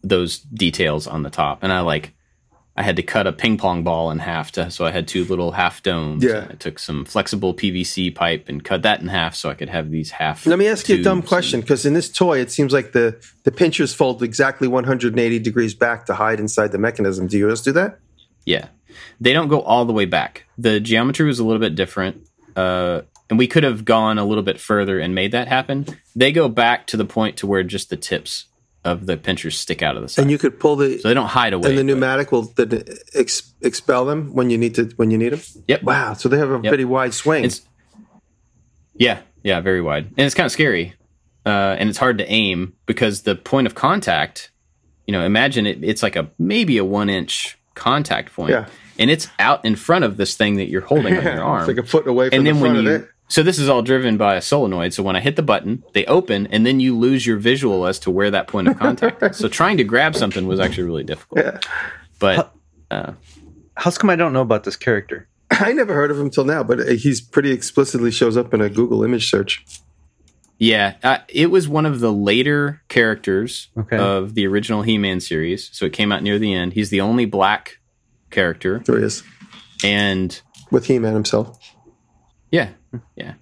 those details on the top. And I had to cut a ping pong ball in half so I had 2 little half domes. Yeah. And I took some flexible PVC pipe and cut that in half so I could have these half. Let me ask you a dumb question, because in this toy, it seems like the pinchers fold exactly 180 degrees back to hide inside the mechanism. Do yours do that? Yeah. They don't go all the way back. The geometry was a little bit different, and we could have gone a little bit further and made that happen. They go back to the point to where just the tips of the pinchers stick out of the side. And you could pull so they don't hide away. And the pneumatic will expel them when you need them. Yep. Wow. So they have a pretty wide swing. Yeah, very wide, and it's kind of scary, and it's hard to aim because the point of contact. Imagine it's like maybe a 1-inch contact point. Yeah. And it's out in front of this thing that you're holding on your arm. It's like a foot away from the front of it. So this is all driven by a solenoid. So when I hit the button, they open, and then you lose your visual as to where that point of contact is. So trying to grab something was actually really difficult. Yeah. But how's come I don't know about this character? I never heard of him till now, but he's pretty explicitly shows up in a Google image search. Yeah, it was one of the later characters of the original He-Man series. So it came out near the end. He's the only black character. There he is. And with He-Man himself. Yeah. Yeah.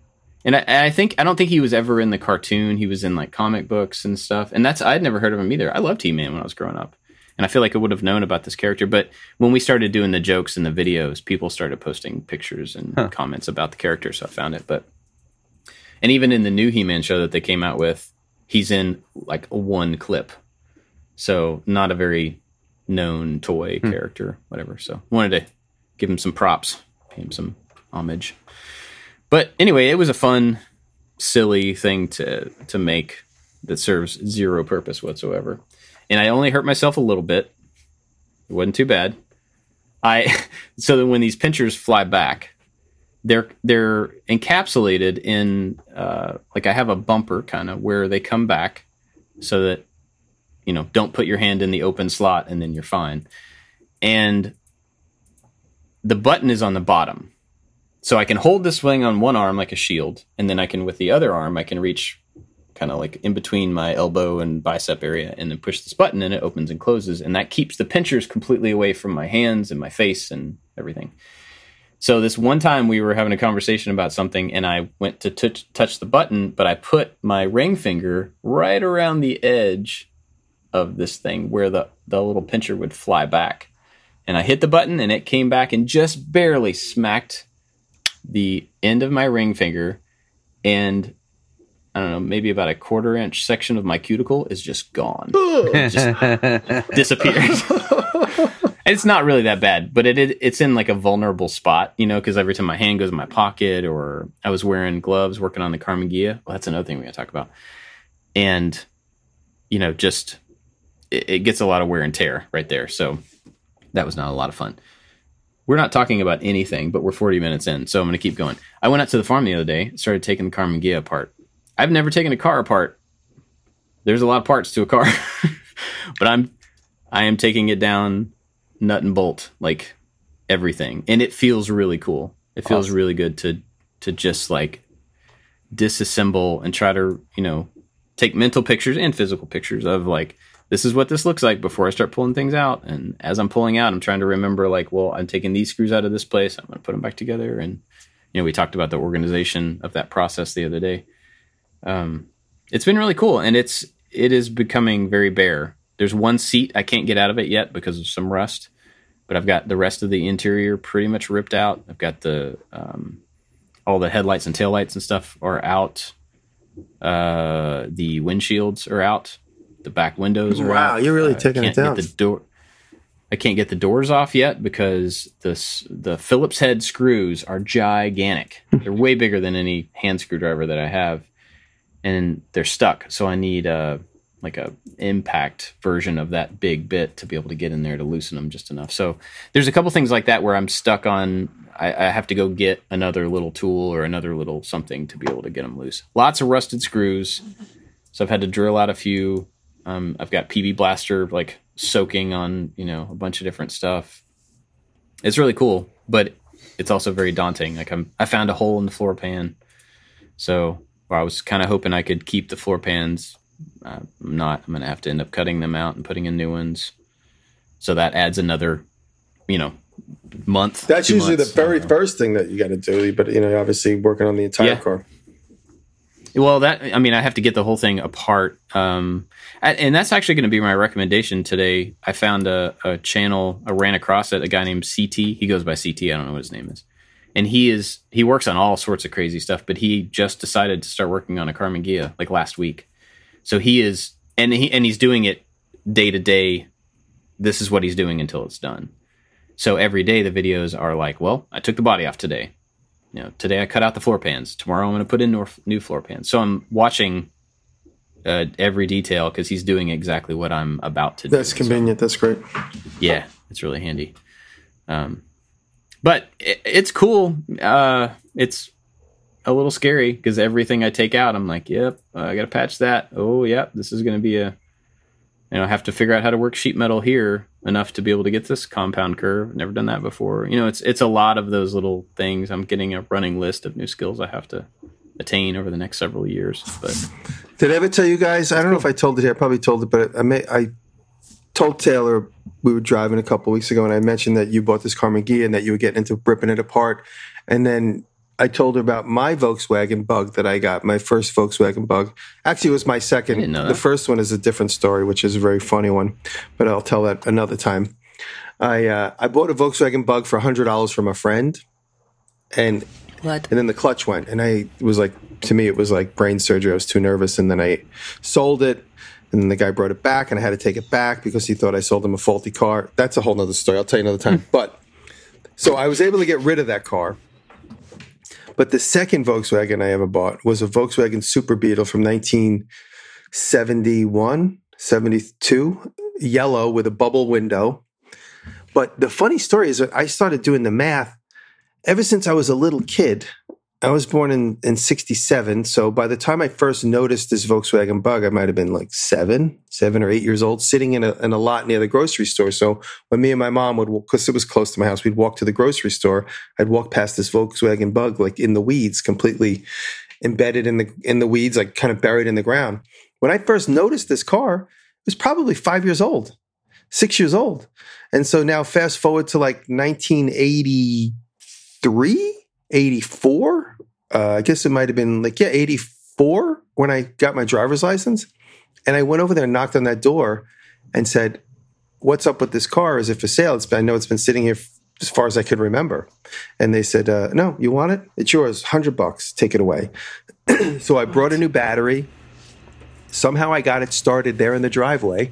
And I don't think he was ever in the cartoon. He was in like comic books and stuff. And I'd never heard of him either. I loved He-Man when I was growing up. And I feel like I would have known about this character. But when we started doing the jokes and the videos, people started posting pictures and comments about the character. So I found it. And even in the new He-Man show that they came out with, he's in like 1 clip. So not a very known toy character, whatever. So wanted to give him some props, pay him some homage. But anyway, it was a fun, silly thing to make that serves zero purpose whatsoever. and I only hurt myself a little bit. It wasn't too bad. So then when these pinchers fly back, they're encapsulated in like I have a bumper kind of where they come back so that, you know, don't put your hand in the open slot and then you're fine. And the button is on the bottom. So I can hold this thing on one arm like a shield, and then I can, with the other arm, I can reach kind of like in between my elbow and bicep area and then push this button and it opens and closes. And that keeps the pinchers completely away from my hands and my face and everything. So this one time we were having a conversation about something and I went to touch the button, but I put my ring finger right around the edge of this thing where the little pincher would fly back. And I hit the button and it came back and just barely smacked the end of my ring finger, and I don't know, maybe about a 1/4 inch section of my cuticle is just gone. It just disappears. It's not really that bad, but it's in like a vulnerable spot, you know, because every time my hand goes in my pocket, or I was wearing gloves working on the Carmen Ghia. Well, that's another thing we're going to talk about. And, you know, just it gets a lot of wear and tear right there. So that was not a lot of fun. We're not talking about anything, but we're 40 minutes in, so I'm going to keep going. I went out to the farm the other day, started taking the Carmen Ghia apart. I've never taken a car apart. There's a lot of parts to a car, but I am taking it down nut and bolt, like everything. And it feels really cool. It feels awesome. Really good to just like disassemble and try to, you know, take mental pictures and physical pictures of like, this is what this looks like before I start pulling things out. And as I'm pulling out, I'm trying to remember like, well, I'm taking these screws out of this place. I'm going to put them back together. And, you know, we talked about the organization of that process the other day. It's been really cool, and it is becoming very bare. There's one seat I can't get out of it yet because of some rust, but I've got the rest of the interior pretty much ripped out. I've got the all the headlights and taillights and stuff are out. The windshields are out. The back windows are out. Wow, you're really taking it down. I can't get the doors off yet because the Phillips head screws are gigantic. They're way bigger than any hand screwdriver that I have. And they're stuck, so I need a impact version of that big bit to be able to get in there to loosen them just enough. So there's a couple things like that where I'm stuck on. I have to go get another little tool or another little something to be able to get them loose. Lots of rusted screws, so I've had to drill out a few. I've got PB Blaster like soaking on, you know, a bunch of different stuff. It's really cool, but it's also very daunting. Like I found a hole in the floor pan, so. Well, I was kind of hoping I could keep the floor pans. I'm not. I'm going to have to end up cutting them out and putting in new ones. So that adds another, you know, month. That's usually the very first thing that you got to do. But, you know, obviously working on the entire car. Well, I have to get the whole thing apart. And that's actually going to be my recommendation today. I found a channel. I ran across it. A guy named CT. He goes by CT. I don't know what his name is. And he works on all sorts of crazy stuff, but he just decided to start working on a Carmen Ghia like last week. So he's doing it day to day. This is what he's doing until it's done. So every day the videos are like, well, I took the body off today. You know, today I cut out the floor pans. Tomorrow I'm going to put in new floor pans. So I'm watching every detail because he's doing exactly what I'm about to do. That's convenient. So, that's great. Yeah, it's really handy. But it's cool. It's a little scary because everything I take out, I'm like, yep, I got to patch that. Oh, yep, this is going to be I have to figure out how to work sheet metal here enough to be able to get this compound curve. I've never done that before. You know, it's a lot of those little things. I'm getting a running list of new skills I have to attain over the next several years. But did I ever tell you guys? I don't know if I told it here. I probably told it, but I told Taylor we were driving a couple weeks ago, and I mentioned that you bought this Carmen Ghia and that you were getting into ripping it apart. And then I told her about my Volkswagen Bug that I got, my first Volkswagen Bug. Actually, it was my second. I didn't know that. The first one is a different story, which is a very funny one, but I'll tell that another time. I bought a Volkswagen Bug for $100 from a friend, and then the clutch went. And it was like brain surgery. I was too nervous, and then I sold it. And then the guy brought it back, and I had to take it back because he thought I sold him a faulty car. That's a whole nother story. I'll tell you another time. But so I was able to get rid of that car. But the second Volkswagen I ever bought was a Volkswagen Super Beetle from 1971. 72, yellow with a bubble window. But the funny story is I started doing the math ever since I was a little kid. I was born in 67, so by the time I first noticed this Volkswagen Bug, I might have been like seven or eight years old, sitting in a lot near the grocery store. So when me and my mom would, because it was close to my house, we'd walk to the grocery store, I'd walk past this Volkswagen Bug, like in the weeds, completely embedded in the weeds, like kind of buried in the ground. When I first noticed this car, it was probably 5 years old, 6 years old. And so now fast forward to like 1983, 84, I guess it might have been like, 84 when I got my driver's license. And I went over there and knocked on that door and said, what's up with this car? Is it for sale? I know it's been sitting here as far as I could remember. And they said, no, you want it? It's yours, $100, take it away. So I brought a new battery. Somehow I got it started there in the driveway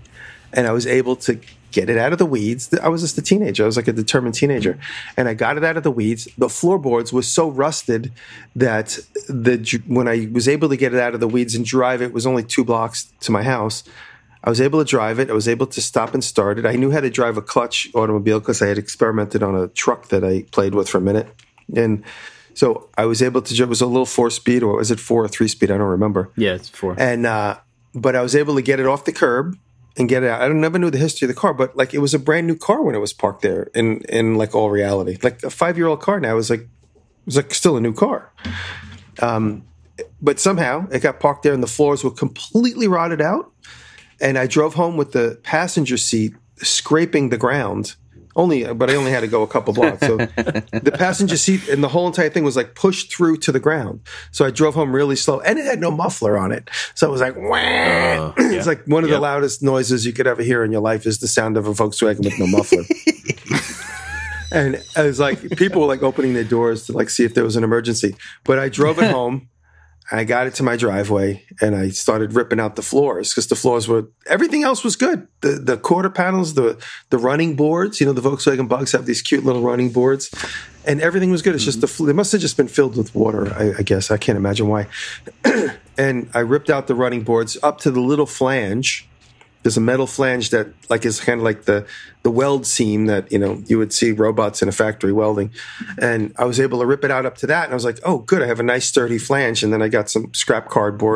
and I was able to get it out of the weeds. I was just a teenager. I was like a determined teenager. And I got it out of the weeds. The floorboards were so rusted that when I was able to get it out of the weeds and drive it, it was only 2 blocks to my house. I was able to drive it. I was able to stop and start it. I knew how to drive a clutch automobile because I had experimented on a truck that I played with for a minute. And so I was able to, it was a little 4-speed, or was it 4 or 3-speed? I don't remember. Yeah, it's 4. And but I was able to get it off the curb and get it out. I never knew the history of the car, but like it was a brand new car when it was parked there in like all reality. Like a 5-year-old car now is like, it was like still a new car. But somehow it got parked there and the floors were completely rotted out. And I drove home with the passenger seat scraping the ground. But I only had to go a couple blocks. So the passenger seat and the whole entire thing was like pushed through to the ground. So I drove home really slow and it had no muffler on it. So it was like, wah. Yeah. It's like one of the loudest noises you could ever hear in your life is the sound of a Volkswagen with no muffler. And I was like, people were like opening their doors to like see if there was an emergency. But I drove it home. I got it to my driveway and I started ripping out the floors because the floors were, everything else was good. The quarter panels, the running boards, you know, the Volkswagen Bugs have these cute little running boards and everything was good. It's just they must have just been filled with water, I guess. I can't imagine why. And I ripped out the running boards up to the little flange. There's a metal flange that like is kind of like the weld seam that, you know, you would see robots in a factory welding. And I was able to rip it out up to that. And I was like, oh, good. I have a nice sturdy flange. And then I got some scrap plywood.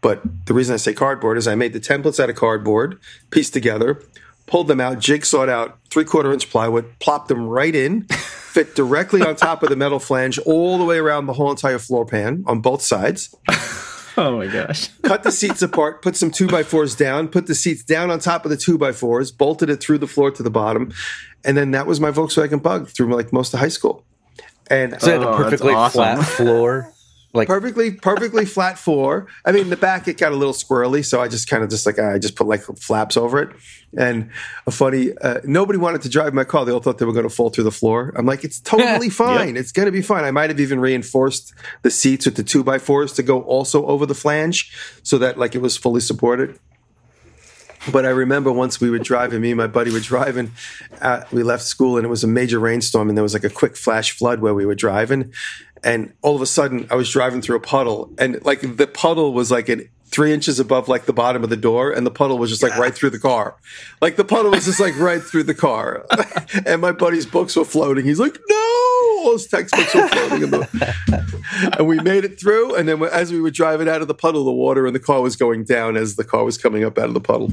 But the reason I say cardboard is I made the templates out of cardboard, pieced together, pulled them out, jigsawed out 3/4-inch plywood, plopped them right in, fit directly on top of the metal flange all the way around the whole entire floor pan on both sides. Oh, my gosh. Cut the seats apart, put some 2x4s down, put the seats down on top of the 2x4s, bolted it through the floor to the bottom. And then that was my Volkswagen Bug through like most of high school. And so it had a perfectly flat floor. Like perfectly flat floor. I mean, in the back, it got a little squirrely. So I just kind of I just put like flaps over it. And a funny, nobody wanted to drive my car. They all thought they were going to fall through the floor. I'm like, it's totally fine. Yep. It's going to be fine. I might have even reinforced the seats with the 2x4s to go also over the flange so that like it was fully supported. But I remember once we were driving, me and my buddy were driving, we left school and it was a major rainstorm and there was like a quick flash flood where we were driving. And all of a sudden I was driving through a puddle and like the puddle was like 3 inches above like the bottom of the door and the puddle was just like right through the car. Like the puddle was just like right through the car. And my buddy's books were floating. He's like, no. All those textbooks were floating in the, and we made it through. And then as we were driving out of the puddle, the water in the car was going down as the car was coming up out of the puddle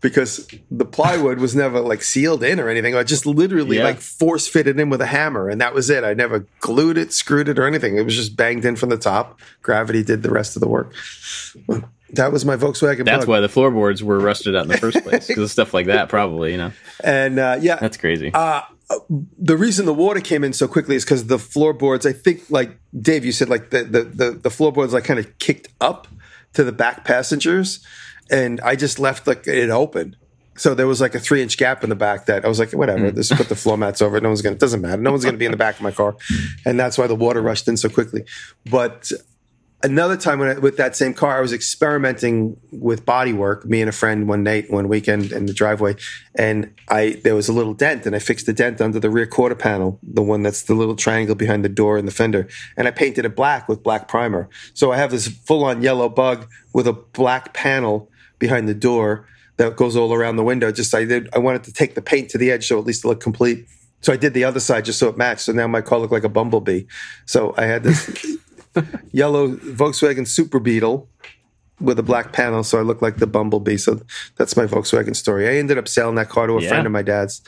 because the plywood was never like sealed in or anything. I just literally like force fitted in with a hammer and that was it. I never glued it, screwed it or anything. It was just banged in from the top. Gravity did the rest of the work. That was my Volkswagen. That's why the floorboards were rusted out in the first place because of stuff like that probably, you know? And that's crazy. The reason the water came in so quickly is because the floorboards, I think, like Dave, you said, like the floorboards like kind of kicked up to the back passengers, and I just left like it open. So there was like a 3-inch gap in the back that I was like, whatever, just put the floor mats over. It doesn't matter. No one's going to be in the back of my car. And that's why the water rushed in so quickly. But Another time when with that same car, I was experimenting with body work, me and a friend one weekend in the driveway, and there was a little dent, and I fixed the dent under the rear quarter panel, the one that's the little triangle behind the door and the fender, and I painted it black with black primer. So I have this full-on yellow bug with a black panel behind the door that goes all around the window. I wanted to take the paint to the edge so at least it looked complete. So I did the other side just so it matched. So now my car looked like a bumblebee. So I had this... yellow Volkswagen Super Beetle with a black panel, so I look like the bumblebee. So that's my Volkswagen story. I ended up selling that car to a friend of my dad's,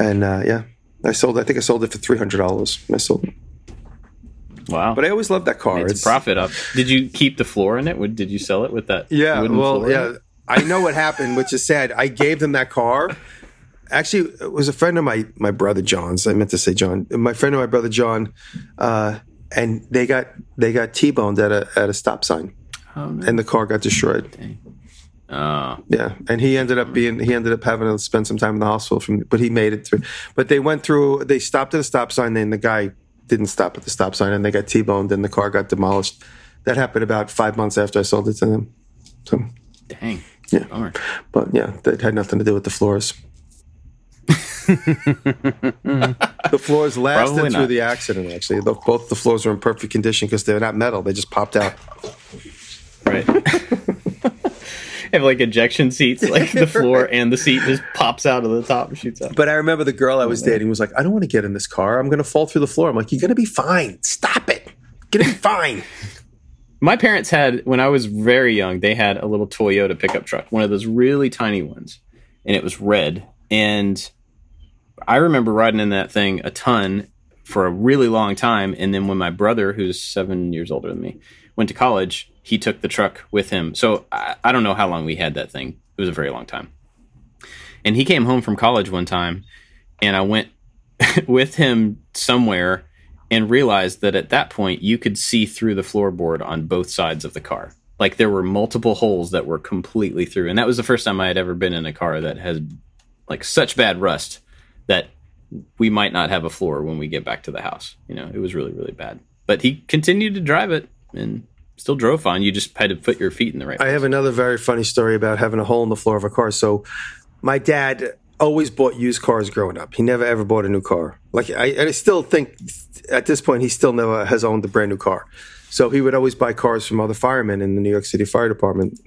and I think I sold it for $300. I sold it. Wow! But I always loved that car. It's a profit up. Did you keep the floor in it? Did you sell it with that? Yeah. Well, yeah. I know what happened, which is sad. I gave them that car. Actually, it was a friend of my brother John's. I meant to say John. My friend of my brother John. And they got T-boned at a stop sign, and the car got destroyed. Yeah, and he ended up having to spend some time in the hospital. But he made it through. But they went through. They stopped at a stop sign, and the guy didn't stop at the stop sign, and they got T-boned, and the car got demolished. That happened about 5 months after I sold it to them. So, dang. Yeah, bummer. But yeah, that had nothing to do with the floors. The floors lasted probably through the accident, actually. Both the floors were in perfect condition because they're not metal. They just popped out. Right. Have like ejection seats, like the floor right. And the seat just pops out of the top and shoots up. But I remember the girl I was dating was like, I don't want to get in this car. I'm going to fall through the floor. I'm like, you're going to be fine. Stop it. You're going to be fine. My parents had, when I was very young, they had a little Toyota pickup truck, one of those really tiny ones. And it was red. And I remember riding in that thing a ton for a really long time. And then when my brother, who's 7 years older than me, went to college, he took the truck with him. So I don't know how long we had that thing. It was a very long time. And he came home from college one time, and I went with him somewhere and realized that at that point you could see through the floorboard on both sides of the car. Like there were multiple holes that were completely through. And that was the first time I had ever been in a car that has like such bad rust that we might not have a floor when we get back to the house. You know, it was really, really bad. But he continued to drive it and still drove fine. You just had to put your feet in the right place. I have another very funny story about having a hole in the floor of a car. So my dad always bought used cars growing up. He never, ever bought a new car. Like I still think at this point he still never has owned a brand new car. So he would always buy cars from other firemen in the New York City Fire Department.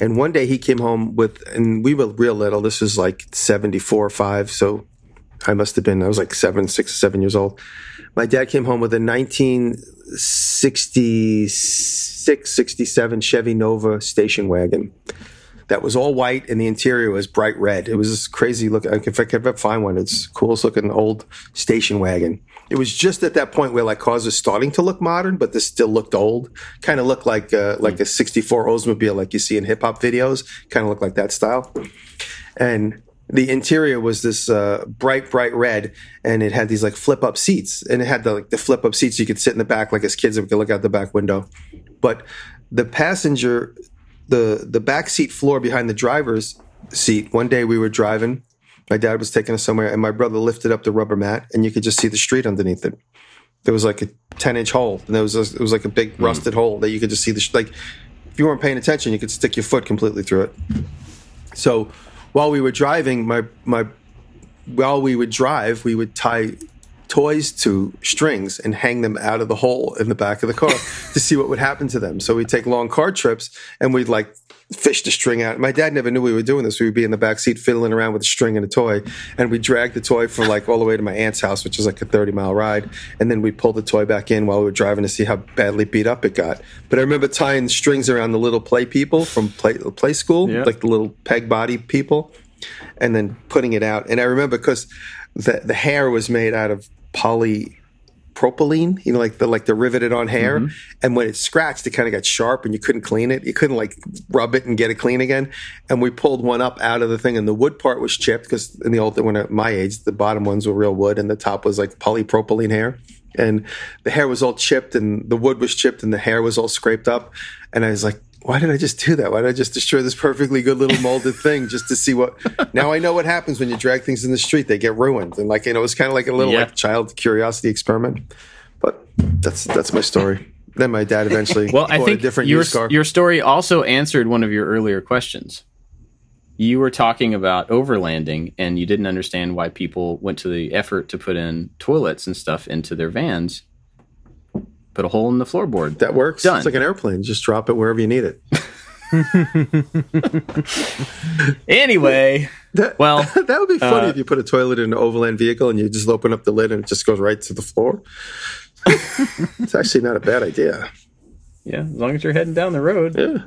And one day he came home with, and we were real little. This was like 74 or 5, so... I was like 7 years old. My dad came home with a 1966, 67 Chevy Nova station wagon that was all white and the interior was bright red. It was this crazy looking, if I could ever find one, it's the coolest looking old station wagon. It was just at that point where like cars were starting to look modern, but this still looked old. Kind of looked like a 64 Oldsmobile like you see in hip hop videos. Kind of looked like that style. And the interior was this bright, bright red, and it had these like flip-up seats. And it had the flip-up seats you could sit in the back like as kids and we could look out the back window. But the passenger, the back seat floor behind the driver's seat, one day we were driving. My dad was taking us somewhere, and my brother lifted up the rubber mat, and you could just see the street underneath it. There was like a 10-inch hole, and it was like a big rusted hole that you could just see. Like if you weren't paying attention, you could stick your foot completely through it. So... while we were driving, we would tie toys to strings and hang them out of the hole in the back of the car to see what would happen to them. So we'd take long car trips and we'd like fish the string out. My dad never knew we were doing this. We would be in the back seat fiddling around with a string and a toy, and we dragged the toy for like all the way to my aunt's house, which is like a 30-mile ride, and then we pulled the toy back in while we were driving to see how badly beat up it got. But I remember tying strings around the little play people from Play School, like the little peg body people, and then putting it out. And I remember because the hair was made out of polypropylene, you know, like the riveted on hair. Mm-hmm. And when it scratched, it kind of got sharp and you couldn't clean it. You couldn't like rub it and get it clean again. And we pulled one up out of the thing, and the wood part was chipped because in the old, when at my age, the bottom ones were real wood and the top was like polypropylene hair. And the hair was all chipped and the wood was chipped and the hair was all scraped up. And I was like, why did I just do that? Why did I just destroy this perfectly good little molded thing just to see what... Now I know what happens when you drag things in the street. They get ruined. And like, you know, it's kind of like a little like child curiosity experiment. But that's my story. Then my dad eventually well, I think a different used car. Your story also answered one of your earlier questions. You were talking about overlanding, and you didn't understand why people went to the effort to put in toilets and stuff into their vans. Put a hole in the floorboard. That works. Done. It's like an airplane. Just drop it wherever you need it. Anyway, that would be funny if you put a toilet in an overland vehicle and you just open up the lid and it just goes right to the floor. It's actually not a bad idea. Yeah, as long as you're heading down the road. Yeah.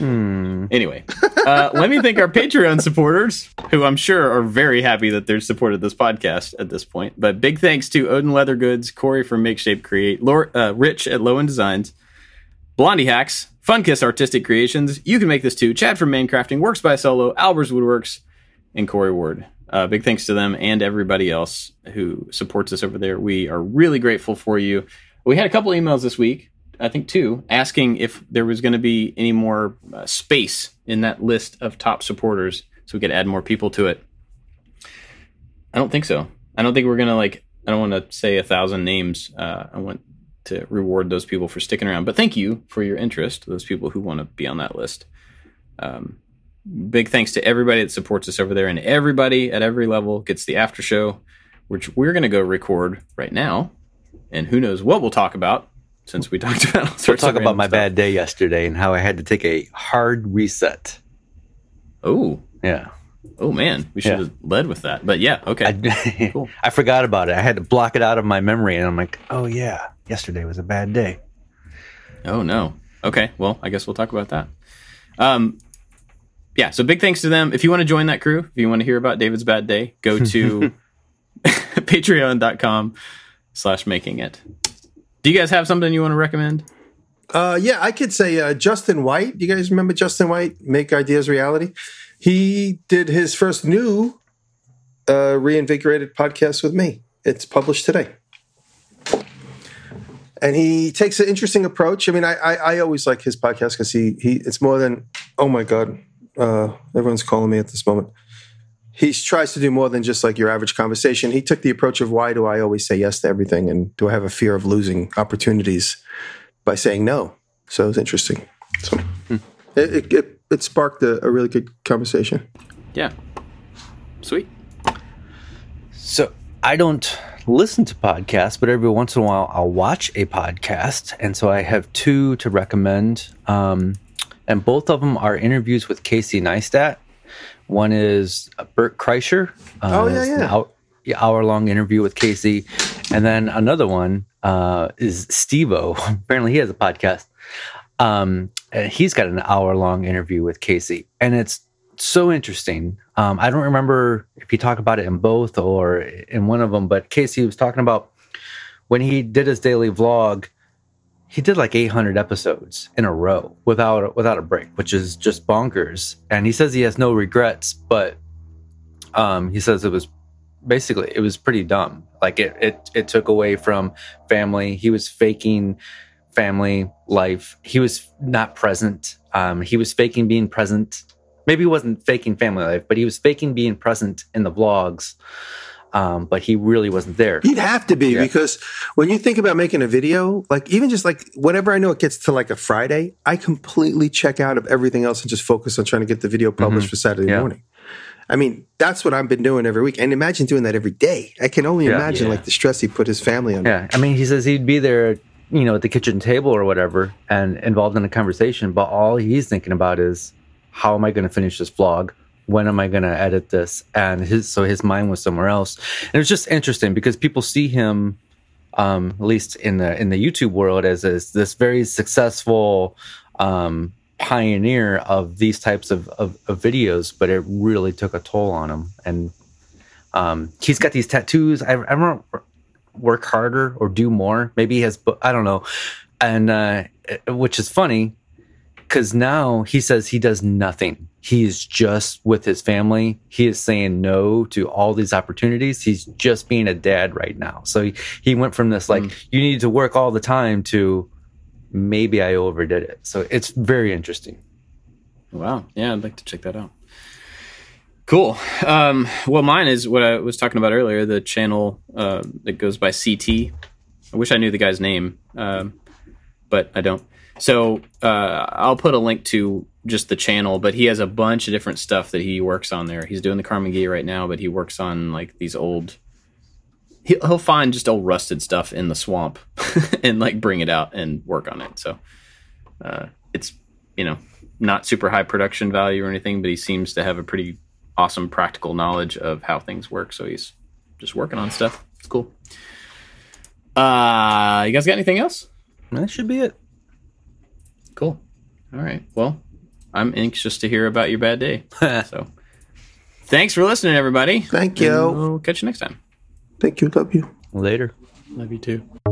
Anyway, let me thank our Patreon supporters, who I'm sure are very happy that they've supported this podcast at this point. But big thanks to Odin Leather Goods, Corey from Make, Shape, Create, Rich at Low End Designs, Blondie Hacks, Funkiss Artistic Creations, You Can Make This Too, Chad from Maincrafting, Works by Solo, Albert's Woodworks, and Corey Ward. Big thanks to them and everybody else who supports us over there. We are really grateful for you. We had a couple emails this week, I think two, asking if there was going to be any more space in that list of top supporters so we could add more people to it. I don't think so. I don't think we're going to, I don't want to say 1,000 names. I want to reward those people for sticking around. But thank you for your interest, those people who want to be on that list. Big thanks to everybody that supports us over there, and everybody at every level gets the after show, which we're going to go record right now. And who knows what we'll talk about, since we talked about all sorts of stuff. We'll talk about my bad day yesterday and how I had to take a hard reset. Oh. Yeah. Oh, man. We should have led with that. But yeah, okay. Cool. I forgot about it. I had to block it out of my memory. And I'm like, oh, yeah, yesterday was a bad day. Oh, no. Okay. Well, I guess we'll talk about that. Yeah, so big thanks to them. If you want to join that crew, if you want to hear about David's bad day, go to patreon.com/making it. Do you guys have something you want to recommend? Yeah, I could say Justin White. You guys remember Justin White? Make Ideas Reality. He did his first new reinvigorated podcast with me. It's published today. And he takes an interesting approach. I mean, I always like his podcast because it's more than, oh my God, everyone's calling me at this moment. He tries to do more than just your average conversation. He took the approach of, why do I always say yes to everything? And do I have a fear of losing opportunities by saying no? So it's interesting. So it sparked a really good conversation. Yeah. Sweet. So I don't listen to podcasts, but every once in a while I'll watch a podcast. And so I have two to recommend. And both of them are interviews with Casey Neistat. One is Bert Kreischer. An hour-long interview with Casey. And then another one is Steve-O. Apparently he has a podcast. And he's got an hour-long interview with Casey. And it's so interesting. I don't remember if he talked about it in both or in one of them, but Casey was talking about when he did his daily vlog, he did 800 episodes in a row without a break, which is just bonkers. And he says he has no regrets, but he says it was pretty dumb. It took away from family. He was faking family life. He was not present. He was faking being present. Maybe he wasn't faking family life, but he was faking being present in the vlogs. But he really wasn't there. He'd have to be because when you think about making a video, whenever I know it gets to a Friday, I completely check out of everything else and just focus on trying to get the video published for Saturday morning. I mean, that's what I've been doing every week. And imagine doing that every day. I can only imagine the stress he put his family under. Yeah. I mean, he says he'd be there, at the kitchen table or whatever and involved in a conversation. But all he's thinking about is, how am I going to finish this vlog? When am I going to edit this? And his mind was somewhere else. And it was just interesting because people see him, at least in the YouTube world, as this very successful pioneer of these types of videos. But it really took a toll on him. And he's got these tattoos. I remember Work Harder or Do More. Maybe he has, I don't know. And which is funny. Because now he says he does nothing. He is just with his family. He is saying no to all these opportunities. He's just being a dad right now. So he went from this, you need to work all the time to maybe I overdid it. So it's very interesting. Wow. Yeah, I'd like to check that out. Cool. Well, mine is what I was talking about earlier, the channel that goes by CT. I wish I knew the guy's name. but I don't. So I'll put a link to just the channel, but he has a bunch of different stuff that he works on there. He's doing the Carmen Ghia right now, but he works on like these old... He'll find just old rusted stuff in the swamp and like bring it out and work on it. So it's, you know, not super high production value or anything, but he seems to have a pretty awesome practical knowledge of how things work. So he's just working on stuff. It's cool. You guys got anything else? That should be it. Cool. All right. Well, I'm anxious to hear about your bad day. So thanks for listening, everybody. Thank you. And we'll catch you next time. Thank you. Love you. Later. Love you too.